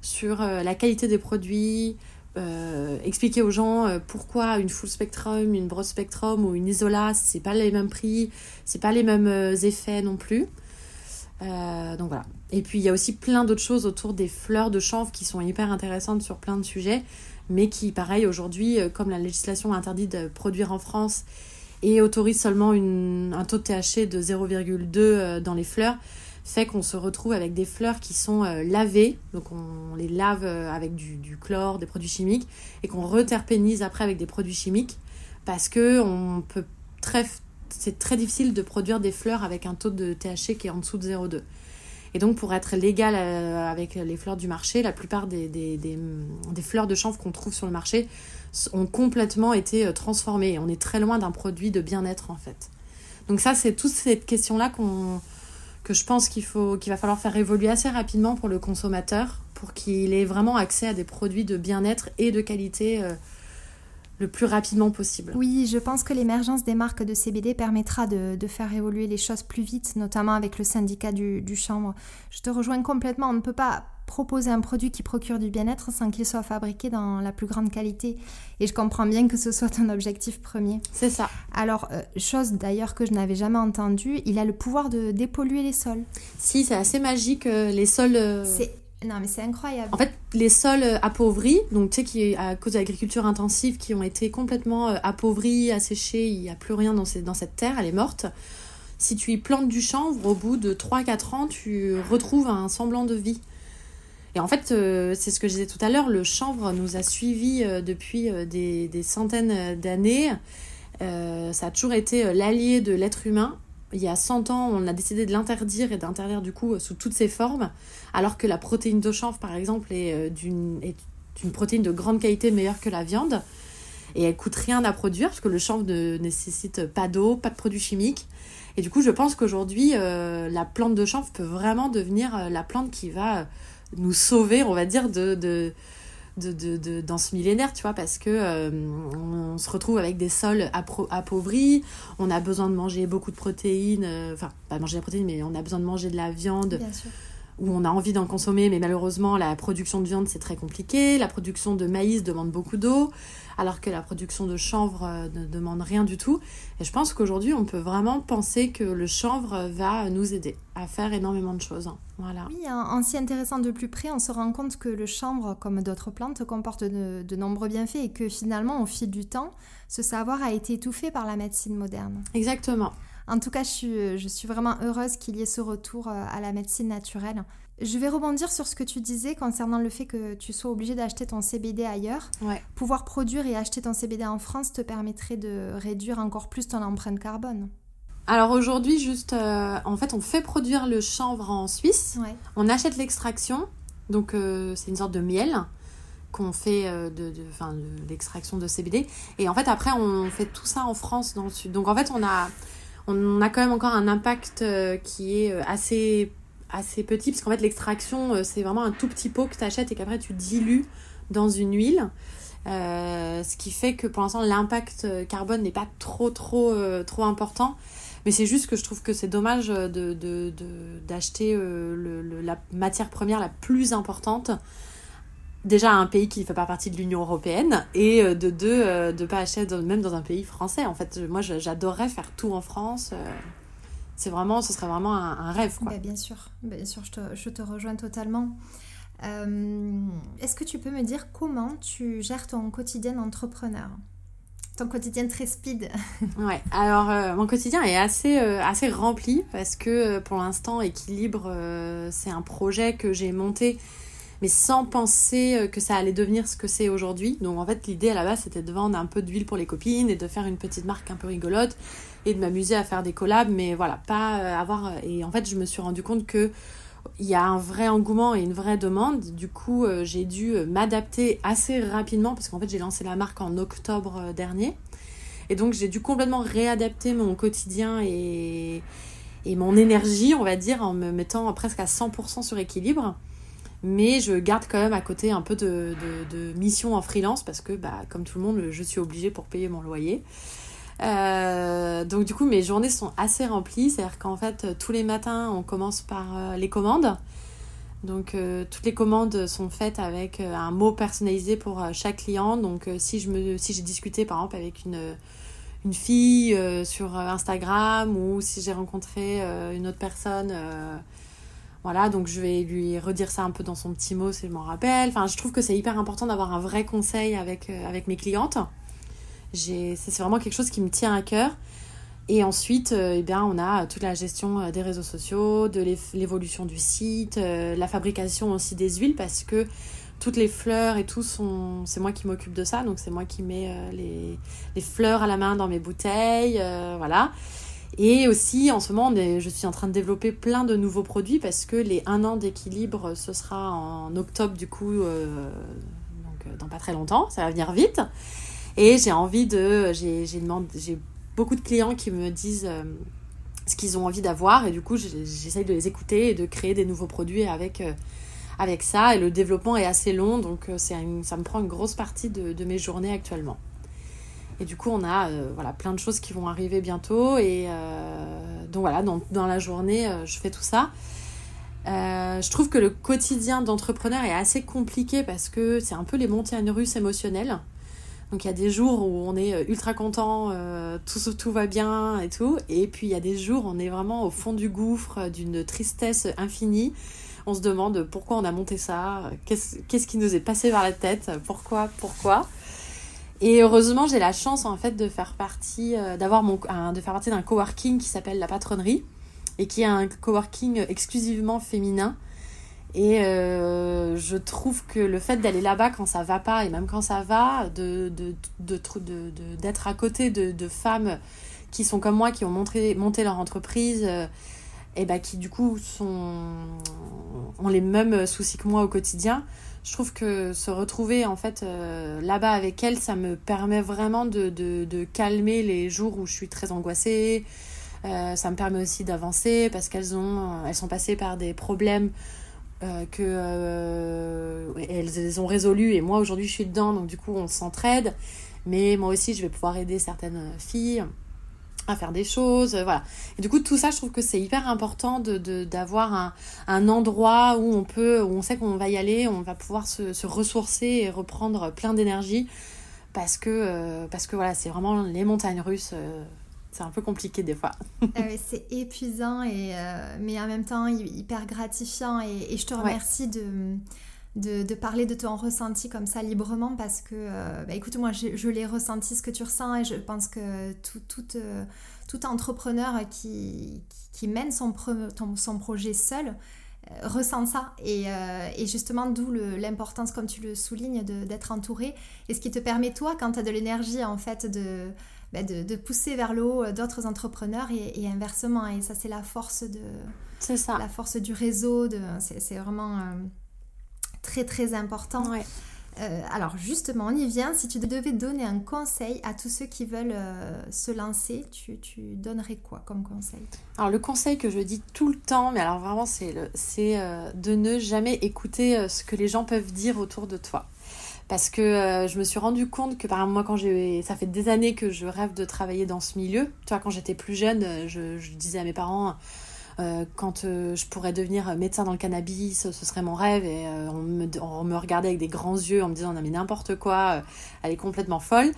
sur euh, la qualité des produits, euh, expliquer aux gens euh, pourquoi une full spectrum, une broad spectrum ou une isola, c'est pas les mêmes prix, c'est pas les mêmes effets non plus. Euh, donc voilà. Et puis il y a aussi plein d'autres choses autour des fleurs de chanvre qui sont hyper intéressantes sur plein de sujets, mais qui, pareil, aujourd'hui, comme la législation interdit de produire en France et autorise seulement une, un taux de T H C de zéro virgule deux dans les fleurs, fait qu'on se retrouve avec des fleurs qui sont lavées, donc on les lave avec du, du chlore, des produits chimiques, et qu'on reterpénise après avec des produits chimiques, parce que on peut très c'est très difficile de produire des fleurs avec un taux de T H C qui est en dessous de zéro virgule deux. Et donc, pour être légal avec les fleurs du marché, la plupart des, des, des, des fleurs de chanvre qu'on trouve sur le marché ont complètement été transformées. On est très loin d'un produit de bien-être, en fait. Donc ça, c'est toute cette question-là qu'on, que je pense qu'il, faut, qu'il va falloir faire évoluer assez rapidement pour le consommateur, pour qu'il ait vraiment accès à des produits de bien-être et de qualité euh, le plus rapidement possible. Oui, je pense que l'émergence des marques de C B D permettra de, de faire évoluer les choses plus vite, notamment avec le syndicat du, du chanvre. Je te rejoins complètement, on ne peut pas proposer un produit qui procure du bien-être sans qu'il soit fabriqué dans la plus grande qualité. Et je comprends bien que ce soit ton objectif premier. C'est ça. Alors, euh, chose d'ailleurs que je n'avais jamais entendue, il a le pouvoir de dépolluer les sols. Si, c'est assez magique, euh, les sols... Euh... C'est... Non, mais c'est incroyable. En fait, les sols appauvris, donc tu sais, qui, à cause de l'agriculture intensive, qui ont été complètement appauvris, asséchés, il n'y a plus rien dans, ces, dans cette terre, elle est morte. Si tu y plantes du chanvre, au bout de trois à quatre ans, tu retrouves un semblant de vie. Et en fait, c'est ce que je disais tout à l'heure, le chanvre nous a suivis depuis des, des centaines d'années. Euh, ça a toujours été l'allié de l'être humain. Il y a cent ans, on a décidé de l'interdire et d'interdire du coup sous toutes ses formes, alors que la protéine de chanvre, par exemple, est d'une, est d'une protéine de grande qualité meilleure que la viande. Et elle coûte rien à produire, parce que le chanvre ne nécessite pas d'eau, pas de produits chimiques. Et du coup, je pense qu'aujourd'hui, euh, la plante de chanvre peut vraiment devenir la plante qui va nous sauver, on va dire, de... de De, de, de, dans ce millénaire, tu vois, parce que euh, on, on se retrouve avec des sols appro- appauvris, on a besoin de manger beaucoup de protéines, enfin, euh, pas manger de la protéine, mais on a besoin de manger de la viande. Bien sûr. où on a envie d'en consommer, mais malheureusement, la production de viande, c'est très compliqué. La production de maïs demande beaucoup d'eau, alors que la production de chanvre ne demande rien du tout. Et je pense qu'aujourd'hui, on peut vraiment penser que le chanvre va nous aider à faire énormément de choses. Voilà. Oui, en s'y intéressant de plus près, on se rend compte que le chanvre, comme d'autres plantes, comporte de, de nombreux bienfaits et que finalement, au fil du temps, ce savoir a été étouffé par la médecine moderne. Exactement. En tout cas, je suis, je suis vraiment heureuse qu'il y ait ce retour à la médecine naturelle. Je vais rebondir sur ce que tu disais concernant le fait que tu sois obligée d'acheter ton C B D ailleurs. Ouais. Pouvoir produire et acheter ton C B D en France te permettrait de réduire encore plus ton empreinte carbone. Alors aujourd'hui, juste, euh, en fait, on fait produire le chanvre en Suisse. Ouais. On achète l'extraction, donc euh, c'est une sorte de miel qu'on fait de, de, de, de l'extraction de C B D. Et en fait, après, on fait tout ça en France, dans le sud. Donc en fait, on a... on a quand même encore un impact qui est assez, assez petit, parce qu'en fait, l'extraction, c'est vraiment un tout petit pot que tu achètes et qu'après, tu dilues dans une huile. Euh, ce qui fait que, pour l'instant, l'impact carbone n'est pas trop, trop, trop important. Mais c'est juste que je trouve que c'est dommage de, de, de, d'acheter le, le, la matière première la plus importante, déjà un pays qui ne fait pas partie de l'Union européenne, et de deux, euh, de pas acheter dans, même dans un pays français. En fait, moi, j'adorerais faire tout en France. Euh, c'est vraiment, ce serait vraiment un, un rêve, quoi. Bah, bien sûr, bien sûr, je te, je te rejoins totalement. Euh, est-ce que tu peux me dire comment tu gères ton quotidien d'entrepreneur ? Ton quotidien très speed. Ouais, alors euh, mon quotidien est assez, euh, assez rempli, parce que pour l'instant, Équilibre, euh, c'est un projet que j'ai monté mais sans penser que ça allait devenir ce que c'est aujourd'hui. Donc en fait, l'idée à la base, c'était de vendre un peu d'huile pour les copines et de faire une petite marque un peu rigolote et de m'amuser à faire des collabs, mais voilà, pas avoir... Et en fait, je me suis rendu compte qu'il y a un vrai engouement et une vraie demande. Du coup, j'ai dû m'adapter assez rapidement parce qu'en fait, j'ai lancé la marque en octobre dernier. Et donc, j'ai dû complètement réadapter mon quotidien et, et mon énergie, on va dire, en me mettant presque à cent pour cent sur Équilibre. Mais je garde quand même à côté un peu de, de, de mission en freelance parce que, bah, comme tout le monde, je suis obligée pour payer mon loyer. Euh, donc du coup, mes journées sont assez remplies. C'est-à-dire qu'en fait, tous les matins, on commence par euh, les commandes. Donc euh, toutes les commandes sont faites avec euh, un mot personnalisé pour euh, chaque client. Donc euh, si je me, si j'ai discuté par exemple avec une, une fille euh, sur Instagram ou si j'ai rencontré euh, une autre personne... Euh, Voilà, donc je vais lui redire ça un peu dans son petit mot si je m'en rappelle. Enfin, je trouve que c'est hyper important d'avoir un vrai conseil avec, euh, avec mes clientes. J'ai, c'est vraiment quelque chose qui me tient à cœur. Et ensuite, euh, eh bien, on a toute la gestion des réseaux sociaux, de l'évolution du site, euh, la fabrication aussi des huiles parce que toutes les fleurs et tout, sont, c'est moi qui m'occupe de ça. Donc, c'est moi qui mets euh, les, les fleurs à la main dans mes bouteilles, euh, voilà. Et aussi, en ce moment, je suis en train de développer plein de nouveaux produits parce que les un an d'Équilibre, ce sera en octobre, du coup, euh, donc dans pas très longtemps, ça va venir vite. Et j'ai envie de... J'ai, j'ai, demandé, j'ai beaucoup de clients qui me disent euh, ce qu'ils ont envie d'avoir et du coup, j'essaye de les écouter et de créer des nouveaux produits avec, euh, avec ça. Et le développement est assez long, donc c'est une, ça me prend une grosse partie de, de mes journées actuellement. Et du coup, on a euh, voilà, plein de choses qui vont arriver bientôt. Et euh, donc voilà, dans, dans la journée, euh, je fais tout ça. Euh, je trouve que le quotidien d'entrepreneur est assez compliqué parce que c'est un peu les montagnes russes émotionnelles. Donc il y a des jours où on est ultra content, euh, tout, tout va bien et tout. Et puis il y a des jours où on est vraiment au fond du gouffre, d'une tristesse infinie. On se demande pourquoi on a monté ça, qu'est-ce, qu'est-ce qui nous est passé par la tête, pourquoi, pourquoi. Et heureusement, j'ai la chance en fait de faire partie, euh, d'avoir mon, euh, de faire partie d'un coworking qui s'appelle La Patronnerie et qui est un coworking exclusivement féminin. Et euh, je trouve que le fait d'aller là-bas quand ça va pas et même quand ça va, de, de, de, de, de, de d'être à côté de, de femmes qui sont comme moi, qui ont montré, monté leur entreprise, euh, et bah qui du coup sont, ont les mêmes soucis que moi au quotidien. Je trouve que se retrouver en fait euh, là-bas avec elle, ça me permet vraiment de, de, de calmer les jours où je suis très angoissée. Euh, ça me permet aussi d'avancer parce qu'elles ont, elles sont passées par des problèmes euh, que euh, elles, elles ont résolus et moi aujourd'hui je suis dedans donc du coup on s'entraide. Mais moi aussi je vais pouvoir aider certaines filles. à faire des choses, euh, voilà. Et du coup, tout ça, je trouve que c'est hyper important de, de, d'avoir un, un endroit où on peut, où on sait qu'on va y aller, on va pouvoir se, se ressourcer et reprendre plein d'énergie, parce que, euh, parce que voilà, c'est vraiment les montagnes russes, euh, c'est un peu compliqué des fois. Ah ouais, c'est épuisant, et, euh, mais en même temps hyper gratifiant, et, et je te remercie ouais. de... De, de parler de ton ressenti comme ça librement, parce que euh, bah écoute, moi je, je l'ai ressenti, ce que tu ressens, et je pense que tout, tout, euh, tout entrepreneur qui, qui, qui mène son, pro, ton, son projet seul euh, ressent ça, et, euh, et justement d'où le, l'importance, comme tu le soulignes, de, d'être entouré, et ce qui te permet toi, quand tu as de l'énergie en fait, de, bah de, de pousser vers le haut d'autres entrepreneurs, et, et inversement, et ça c'est la force de, c'est ça. La force du réseau, de, c'est, c'est vraiment... Euh, très très important. Ouais. Euh, alors justement, on y vient. Si tu devais donner un conseil à tous ceux qui veulent euh, se lancer, tu, tu donnerais quoi comme conseil ? Alors le conseil que je dis tout le temps, mais alors vraiment c'est, le, c'est euh, de ne jamais écouter euh, ce que les gens peuvent dire autour de toi. Parce que euh, je me suis rendu compte que par exemple moi, quand j'ai, ça fait des années que je rêve de travailler dans ce milieu. Tu vois, quand j'étais plus jeune, je, je disais à mes parents... Euh, quand euh, je pourrais devenir médecin dans le cannabis, ce serait mon rêve, et euh, on, me, on me regardait avec des grands yeux en me disant non mais n'importe quoi, euh, elle est complètement folle.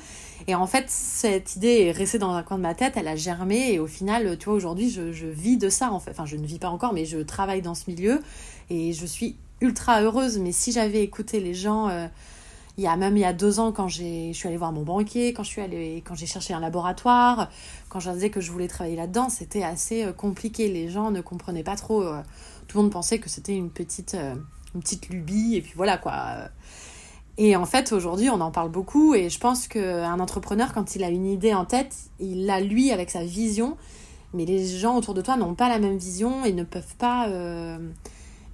Et en fait cette idée est restée dans un coin de ma tête, elle a germé, et au final tu vois aujourd'hui je, je vis de ça en fait, enfin je ne vis pas encore mais je travaille dans ce milieu et je suis ultra heureuse. Mais si j'avais écouté les gens euh, il y a même il y a deux ans, quand j'ai, je suis allée voir mon banquier, quand je suis allée, quand j'ai cherché un laboratoire, quand je disais que je voulais travailler là-dedans, c'était assez compliqué. Les gens ne comprenaient pas trop. Tout le monde pensait que c'était une petite, une petite lubie, et puis voilà quoi. Et en fait, aujourd'hui, on en parle beaucoup, et je pense qu'un entrepreneur, quand il a une idée en tête, il l'a lui avec sa vision, mais les gens autour de toi n'ont pas la même vision et ne peuvent pas... Euh,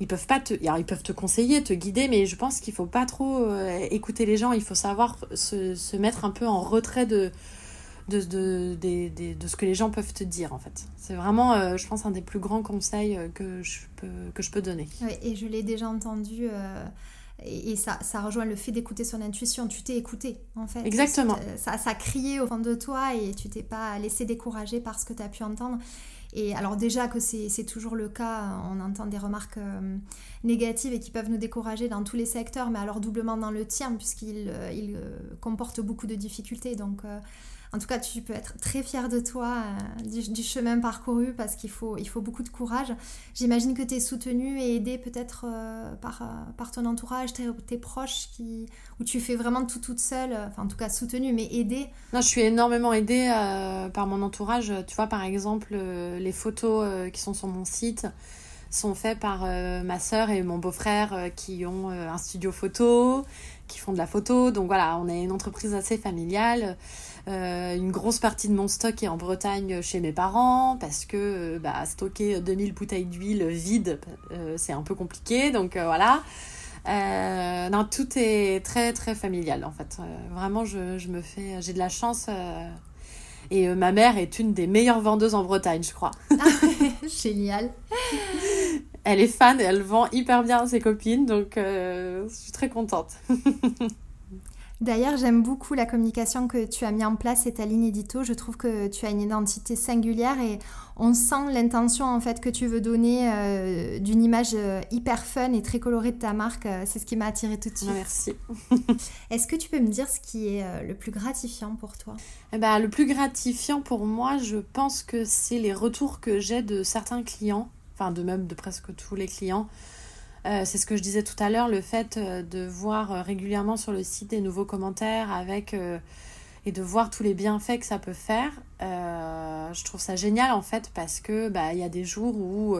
Ils peuvent pas te, alors ils peuvent te conseiller, te guider, mais je pense qu'il faut pas trop euh, écouter les gens. Il faut savoir se, se mettre un peu en retrait de, de, de, de, de, de ce que les gens peuvent te dire, en fait. C'est vraiment, euh, je pense, un des plus grands conseils euh, que, je peux, que je peux donner. Oui, et je l'ai déjà entendu... Euh... Et ça, ça rejoint le fait d'écouter son intuition. Tu t'es écouté, en fait. Exactement. Ça, ça criait au fond de toi et tu t'es pas laissé décourager par ce que tu as pu entendre. Et alors déjà que c'est, c'est toujours le cas, on entend des remarques euh, négatives et qui peuvent nous décourager dans tous les secteurs, mais alors doublement dans le tien, puisqu'il euh, il, euh, comporte beaucoup de difficultés. Donc, euh, en tout cas, tu peux être très fière de toi, euh, du, du chemin parcouru, parce qu'il faut, il faut beaucoup de courage. J'imagine que tu es soutenue et aidée peut-être euh, par, euh, par ton entourage, tes proches, qui, où tu fais vraiment tout toute seule, enfin en tout cas soutenue mais aidée. Non, je suis énormément aidée euh, par mon entourage. Tu vois, par exemple, euh, les photos euh, qui sont sur mon site sont faites par euh, ma sœur et mon beau-frère euh, qui ont euh, un studio photo, qui font de la photo. Donc voilà, on est une entreprise assez familiale. Euh, une grosse partie de mon stock est en Bretagne chez mes parents, parce que euh, bah, stocker deux mille bouteilles d'huile vides, euh, c'est un peu compliqué. Donc euh, voilà. Euh, non, tout est très très familial en fait. Euh, vraiment, je, je me fais, j'ai de la chance. Euh, et euh, ma mère est une des meilleures vendeuses en Bretagne, je crois. Ah, génial. Elle est fan et elle vend hyper bien à ses copines, donc euh, je suis très contente. D'ailleurs, j'aime beaucoup la communication que tu as mis en place et ta ligne édito. Je trouve que tu as une identité singulière et on sent l'intention en fait que tu veux donner euh, d'une image euh, hyper fun et très colorée de ta marque. C'est ce qui m'a attirée tout de suite. Merci. Est-ce que tu peux me dire ce qui est euh, le plus gratifiant pour toi ? Eh ben, le plus gratifiant pour moi, je pense que c'est les retours que j'ai de certains clients, enfin de même de presque tous les clients. Euh, c'est ce que je disais tout à l'heure, le fait euh, de voir euh, régulièrement sur le site des nouveaux commentaires avec, euh, et de voir tous les bienfaits que ça peut faire. Euh, je trouve ça génial en fait, parce que bah, y a des jours où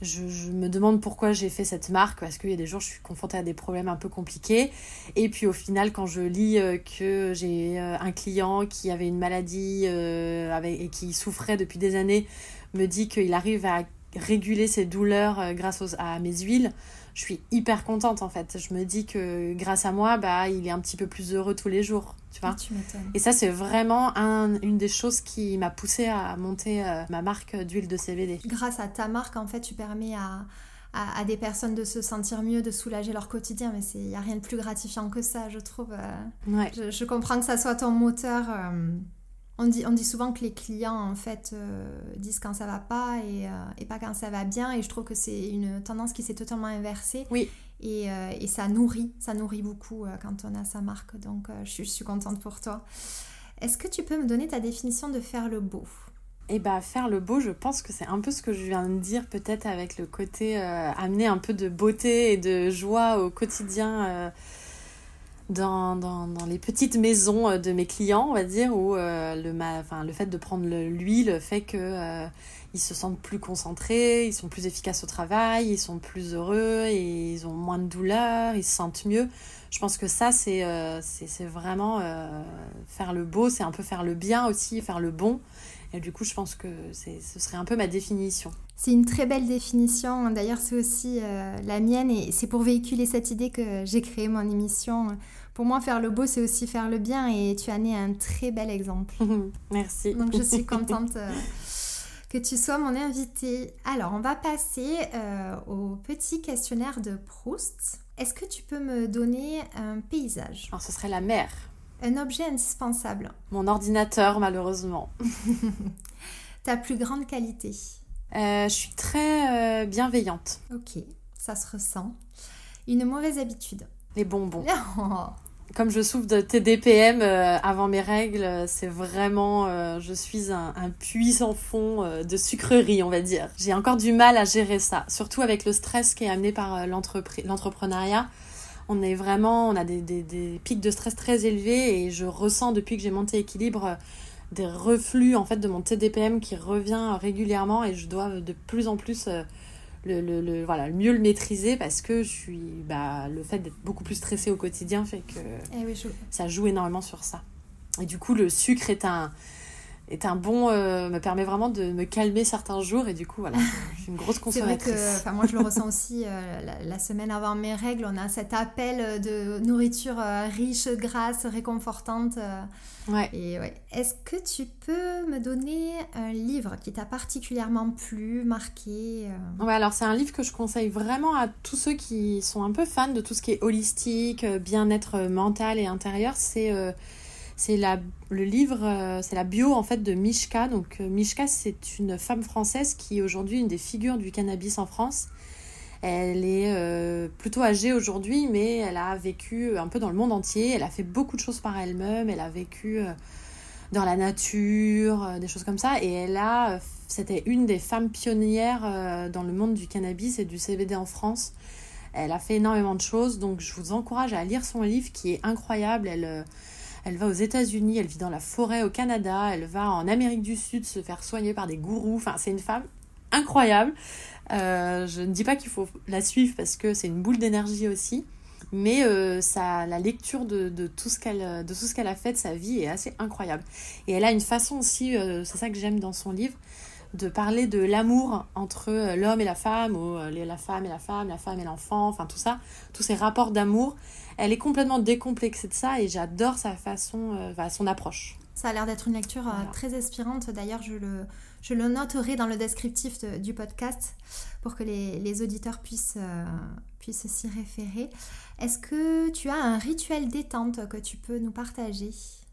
je, je me demande pourquoi j'ai fait cette marque, parce qu'il y a des jours je suis confrontée à des problèmes un peu compliqués. Et puis au final, quand je lis euh, que j'ai euh, un client qui avait une maladie euh, avec, et qui souffrait depuis des années, me dit qu'il arrive à réguler ses douleurs grâce aux, à mes huiles, je suis hyper contente en fait. Je me dis que grâce à moi, bah, il est un petit peu plus heureux tous les jours, tu vois. Tu m'étonnes. Et ça, c'est vraiment un, une des choses qui m'a poussée à monter euh, ma marque d'huile de C B D. Grâce à ta marque, en fait, tu permets à, à, à des personnes de se sentir mieux, de soulager leur quotidien, mais il n'y a rien de plus gratifiant que ça, je trouve. Euh, ouais. je, je comprends que ça soit ton moteur... Euh... On dit, on dit souvent que les clients en fait euh, disent quand ça va pas et, euh, et pas quand ça va bien, et je trouve que c'est une tendance qui s'est totalement inversée. Oui. Et, euh, et ça nourrit, ça nourrit beaucoup euh, quand on a sa marque, donc euh, je, je suis contente pour toi. Est-ce que tu peux me donner ta définition de faire le beau ? Eh bien, faire le beau, je pense que c'est un peu ce que je viens de dire, peut-être avec le côté euh, amener un peu de beauté et de joie au quotidien. Euh... Dans, dans, dans les petites maisons de mes clients, on va dire, où euh, le, ma, enfin, le fait de prendre le, l'huile fait qu'ils euh, se sentent plus concentrés, ils sont plus efficaces au travail, ils sont plus heureux, et ils ont moins de douleur, ils se sentent mieux. Je pense que ça, c'est, euh, c'est, c'est vraiment euh, faire le beau, c'est un peu faire le bien aussi, faire le bon. Et du coup, je pense que c'est, ce serait un peu ma définition. C'est une très belle définition. D'ailleurs, c'est aussi euh, la mienne, et c'est pour véhiculer cette idée que j'ai créé mon émission. Pour moi, faire le beau, c'est aussi faire le bien, et tu en es un très bel exemple. Merci. Donc, je suis contente euh, que tu sois mon invitée. Alors, on va passer euh, au petit questionnaire de Proust. Est-ce que tu peux me donner un paysage ? Alors, ce serait la mer. Un objet indispensable. Mon ordinateur, malheureusement. Ta plus grande qualité ? Euh, je suis très euh, bienveillante. Ok, ça se ressent. Une mauvaise habitude. Les bonbons. Oh. Comme je souffre de T D P M euh, avant mes règles, c'est vraiment... Euh, je suis un, un puits sans fond euh, de sucreries, on va dire. J'ai encore du mal à gérer ça, surtout avec le stress qui est amené par euh, l'entrepreneuriat. On est vraiment... On a des, des, des pics de stress très élevés, et je ressens depuis que j'ai monté Équilibre... Euh, des reflux en fait de mon T D P M qui revient régulièrement, et je dois de plus en plus euh, le, le, le, voilà, mieux le maîtriser, parce que je suis, bah, le fait d'être beaucoup plus stressée au quotidien fait que eh oui, je... ça joue énormément sur ça. Et du coup, le sucre est un, est un bon... Euh, me permet vraiment de me calmer certains jours, et du coup, voilà, je suis une grosse consommatrice. C'est vrai que moi, je le ressens aussi euh, la, la semaine avant mes règles, on a cet appel de nourriture euh, riche, grasse, réconfortante... Euh... Ouais. Et ouais. Est-ce que tu peux me donner un livre qui t'a particulièrement plu, marqué euh... Ouais, alors c'est un livre que je conseille vraiment à tous ceux qui sont un peu fans de tout ce qui est holistique, bien-être mental et intérieur. C'est, euh, c'est la, le livre, euh, c'est la bio en fait de Michka. Donc euh, Michka, c'est une femme française qui est aujourd'hui une des figures du cannabis en France. Elle est euh, plutôt âgée aujourd'hui, mais elle a vécu un peu dans le monde entier. Elle a fait beaucoup de choses par elle-même. Elle a vécu euh, dans la nature, euh, des choses comme ça. Et elle a, euh, c'était une des femmes pionnières euh, dans le monde du cannabis et du C B D en France. Elle a fait énormément de choses. Donc, je vous encourage à lire son livre qui est incroyable. Elle, euh, elle va aux États-Unis, elle vit dans la forêt au Canada. Elle va en Amérique du Sud se faire soigner par des gourous. Enfin, c'est une femme incroyable. Euh, je ne dis pas qu'il faut la suivre parce que c'est une boule d'énergie aussi, mais euh, ça, la lecture de, de, tout ce qu'elle, de tout ce qu'elle a fait de sa vie est assez incroyable. Et elle a une façon aussi, euh, c'est ça que j'aime dans son livre, de parler de l'amour entre l'homme et la femme, ou euh, la femme et la femme, la femme et l'enfant, enfin tout ça, tous ces rapports d'amour. Elle est complètement décomplexée de ça, et j'adore sa façon, euh, enfin, son approche. Ça a l'air d'être une lecture voilà. très inspirante. D'ailleurs, je le, je le noterai dans le descriptif de, du podcast pour que les, les auditeurs puissent, euh, puissent s'y référer. Est-ce que tu as un rituel détente que tu peux nous partager ?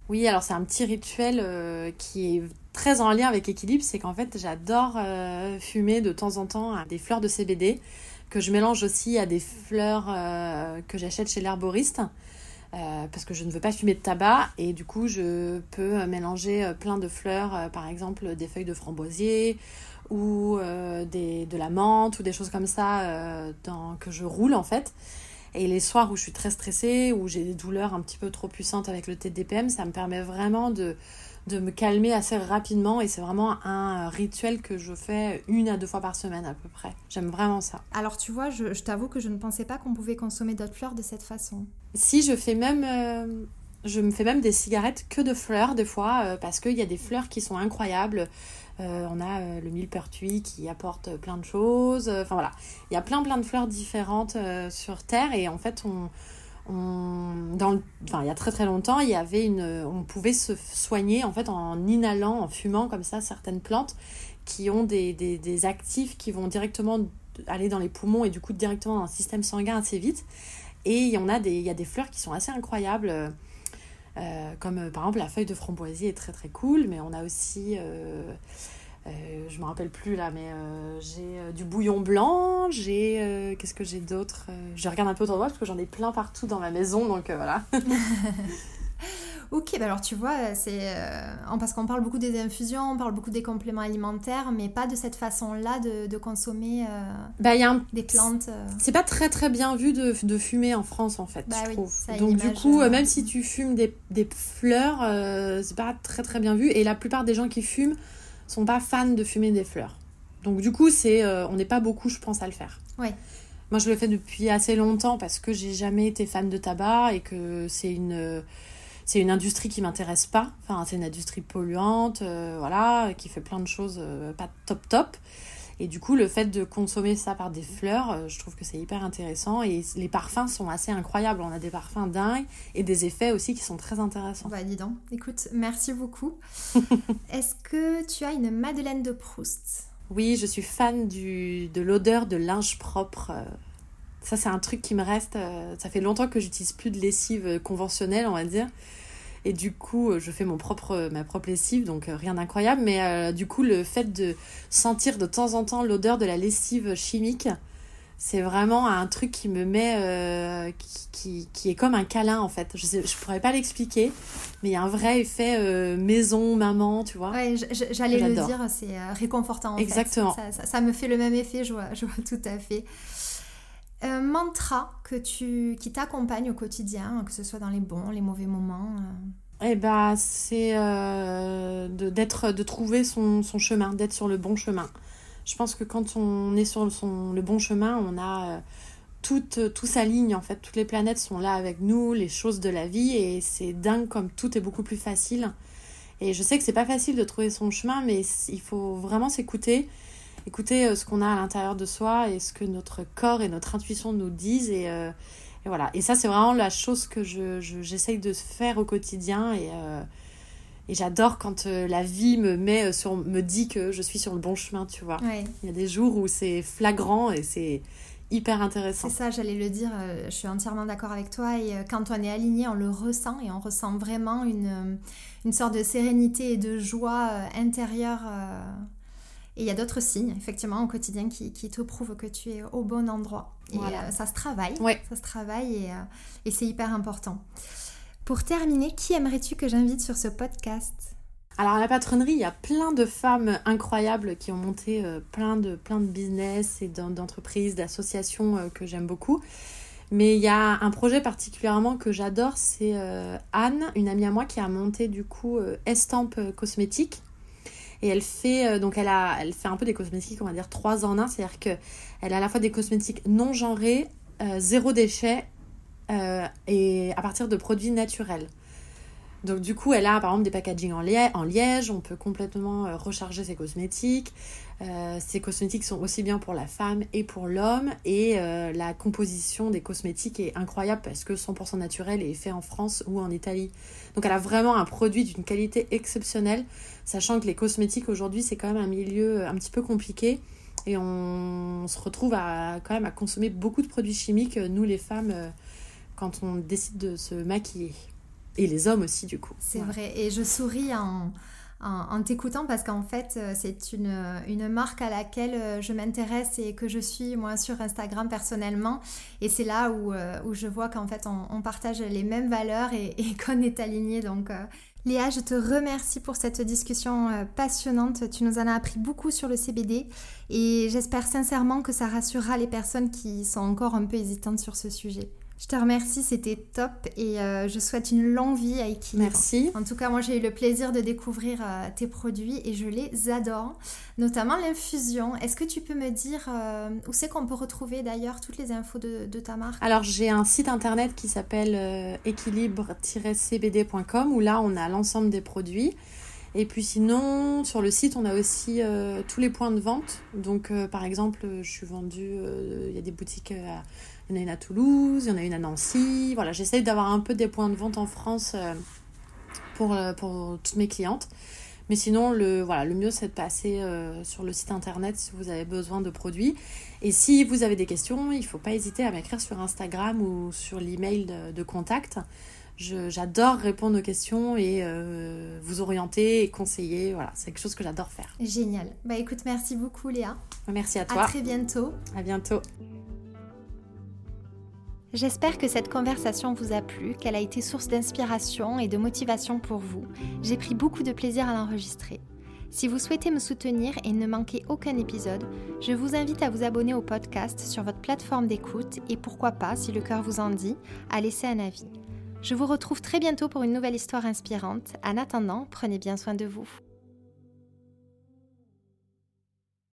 Oui, alors c'est un petit rituel euh, qui est très en lien avec Équilibre. C'est qu'en fait, j'adore euh, fumer de temps en temps hein, des fleurs de C B D que je mélange aussi à des fleurs euh, que j'achète chez l'herboriste. Euh, parce que je ne veux pas fumer de tabac, et du coup je peux mélanger euh, plein de fleurs, euh, par exemple des feuilles de framboisier ou euh, des, de la menthe ou des choses comme ça euh, dans, que je roule en fait. Et les soirs où je suis très stressée, où j'ai des douleurs un petit peu trop puissantes avec le T D P M, ça me permet vraiment de, de me calmer assez rapidement, et c'est vraiment un rituel que je fais une à deux fois par semaine à peu près. J'aime vraiment ça. Alors tu vois, je, je t'avoue que je ne pensais pas qu'on pouvait consommer d'autres fleurs de cette façon. Si, je fais même, euh, je me fais même des cigarettes que de fleurs des fois, euh, parce qu'il y a des fleurs qui sont incroyables. Euh, on a euh, le millepertuis qui apporte plein de choses. Enfin voilà, il y a plein plein de fleurs différentes euh, sur Terre, et en fait, on, on dans, le, enfin il y a très très longtemps, il y avait une, on pouvait se soigner en fait en inhalant, en fumant comme ça certaines plantes qui ont des des, des actifs qui vont directement aller dans les poumons et du coup directement dans le système sanguin assez vite. Et il y en a des, il y a des fleurs qui sont assez incroyables. euh, comme euh, par exemple la feuille de framboisier est très très cool, mais on a aussi euh, euh, je me rappelle plus là, mais euh, j'ai euh, du bouillon blanc, j'ai euh, qu'est-ce que j'ai d'autre, je regarde un peu autour de moi parce que j'en ai plein partout dans ma maison, donc euh, voilà. Ok, bah alors tu vois, c'est euh, parce qu'on parle beaucoup des infusions, on parle beaucoup des compléments alimentaires, mais pas de cette façon-là de, de consommer euh, bah, y a un... des plantes. Euh... C'est pas très très bien vu de, de fumer en France, en fait, bah, je oui, trouve. Donc du coup, euh, même si tu fumes des, des fleurs, euh, c'est pas très très bien vu. Et la plupart des gens qui fument sont pas fans de fumer des fleurs. Donc du coup, c'est, euh, on n'est pas beaucoup, je pense, à le faire. Oui. Moi, je le fais depuis assez longtemps parce que j'ai jamais été fan de tabac et que c'est une... Euh, C'est une industrie qui ne m'intéresse pas. Enfin, c'est une industrie polluante, euh, voilà, qui fait plein de choses euh, pas top top. Et du coup, le fait de consommer ça par des fleurs, euh, je trouve que c'est hyper intéressant. Et les parfums sont assez incroyables. On a des parfums dingues et des effets aussi qui sont très intéressants. Bah dis donc, écoute, merci beaucoup. Est-ce que tu as une Madeleine de Proust ? Oui, je suis fan du, de l'odeur de linge propre. Euh... Ça, c'est un truc qui me reste. Euh, ça fait longtemps que j'utilise plus de lessive conventionnelle, on va dire. Et du coup, je fais mon propre, ma propre lessive, donc euh, rien d'incroyable. Mais euh, du coup, le fait de sentir de temps en temps l'odeur de la lessive chimique, c'est vraiment un truc qui me met... Euh, qui, qui, qui est comme un câlin, en fait. Je ne pourrais pas l'expliquer, mais il y a un vrai effet euh, maison, maman, tu vois. Ouais, je, j'allais le dire, c'est euh, réconfortant, en Exactement. Fait. Exactement. Ça, ça, ça me fait le même effet, je vois, je vois tout à fait. Un mantra que tu, qui t'accompagne au quotidien, que ce soit dans les bons, les mauvais moments. Eh ben, c'est euh, de, d'être, de trouver son, son chemin, d'être sur le bon chemin. Je pense que quand on est sur son, le bon chemin, on a euh, toute, tout s'aligne en fait. Toutes les planètes sont là avec nous, les choses de la vie, et c'est dingue comme tout est beaucoup plus facile. Et je sais que c'est pas facile de trouver son chemin, mais il faut vraiment s'écouter. Écoutez ce qu'on a à l'intérieur de soi et ce que notre corps et notre intuition nous disent. Et, euh, et voilà. Et ça, c'est vraiment la chose que je, je, j'essaye de faire au quotidien. Et, euh, et j'adore quand euh, la vie me, met sur, me dit que je suis sur le bon chemin, tu vois. Ouais. Il y a des jours où c'est flagrant et c'est hyper intéressant. C'est ça, j'allais le dire. Je suis entièrement d'accord avec toi. Et quand on est aligné, on le ressent. Et on ressent vraiment une, une sorte de sérénité et de joie intérieure. Et il y a d'autres signes, effectivement, au quotidien qui, qui te prouvent que tu es au bon endroit. Et voilà. euh, ça se travaille. Ouais. Ça se travaille et, euh, et c'est hyper important. Pour terminer, qui aimerais-tu que j'invite sur ce podcast ? Alors, à La Patronnerie, il y a plein de femmes incroyables qui ont monté euh, plein, de, plein de business et d'entreprises, d'associations euh, que j'aime beaucoup. Mais il y a un projet particulièrement que j'adore, c'est euh, Anne, une amie à moi qui a monté du coup euh, Estampe Cosmétiques. Et elle fait, donc elle, a, elle fait un peu des cosmétiques, on va dire, trois en un. C'est-à-dire qu'elle a à la fois des cosmétiques non genrés, euh, zéro déchet, euh, et à partir de produits naturels. Donc du coup, elle a par exemple des packaging en, liè- en liège. On peut complètement euh, recharger ses cosmétiques. Euh, ces cosmétiques sont aussi bien pour la femme et pour l'homme. Et euh, la composition des cosmétiques est incroyable parce que cent pour cent naturel est fait en France ou en Italie. Donc elle a vraiment un produit d'une qualité exceptionnelle, sachant que les cosmétiques aujourd'hui c'est quand même un milieu un petit peu compliqué et on, on se retrouve à, quand même à consommer beaucoup de produits chimiques, nous les femmes, quand on décide de se maquiller. Et les hommes aussi du coup. C'est ouais. vrai, et je souris en... En, en t'écoutant parce qu'en fait c'est une, une marque à laquelle je m'intéresse et que je suis moi sur Instagram personnellement et c'est là où, où je vois qu'en fait on, on partage les mêmes valeurs et, et qu'on est alignés donc euh... Léa, je te remercie pour cette discussion passionnante, tu nous en as appris beaucoup sur le C B D et j'espère sincèrement que ça rassurera les personnes qui sont encore un peu hésitantes sur ce sujet. Je te remercie, c'était top et euh, je souhaite une longue vie à Équilibre. Merci. En tout cas, moi j'ai eu le plaisir de découvrir euh, tes produits et je les adore, notamment l'infusion. Est-ce que tu peux me dire euh, où c'est qu'on peut retrouver d'ailleurs toutes les infos de, de ta marque ? Alors j'ai un site internet qui s'appelle euh, équilibre tiret c b d point com où là on a l'ensemble des produits. Et puis sinon, sur le site, on a aussi euh, tous les points de vente. Donc euh, par exemple, je suis vendue, il euh, y a des boutiques, il euh, y en a une à Toulouse, il y en a une à Nancy. Voilà, j'essaye d'avoir un peu des points de vente en France euh, pour, euh, pour toutes mes clientes. Mais sinon, le, voilà, le mieux, c'est de passer euh, sur le site internet si vous avez besoin de produits. Et si vous avez des questions, il ne faut pas hésiter à m'écrire sur Instagram ou sur l'email de, de contact. Je, j'adore répondre aux questions et euh, vous orienter et conseiller. Voilà, c'est quelque chose que j'adore faire. Génial. Bah écoute, merci beaucoup Léa. Merci à toi. À très bientôt. À bientôt. J'espère que cette conversation vous a plu, qu'elle a été source d'inspiration et de motivation pour vous. J'ai pris beaucoup de plaisir à l'enregistrer. Si vous souhaitez me soutenir et ne manquer aucun épisode, je vous invite à vous abonner au podcast sur votre plateforme d'écoute et pourquoi pas, si le cœur vous en dit, à laisser un avis. Je vous retrouve très bientôt pour une nouvelle histoire inspirante. En attendant, prenez bien soin de vous.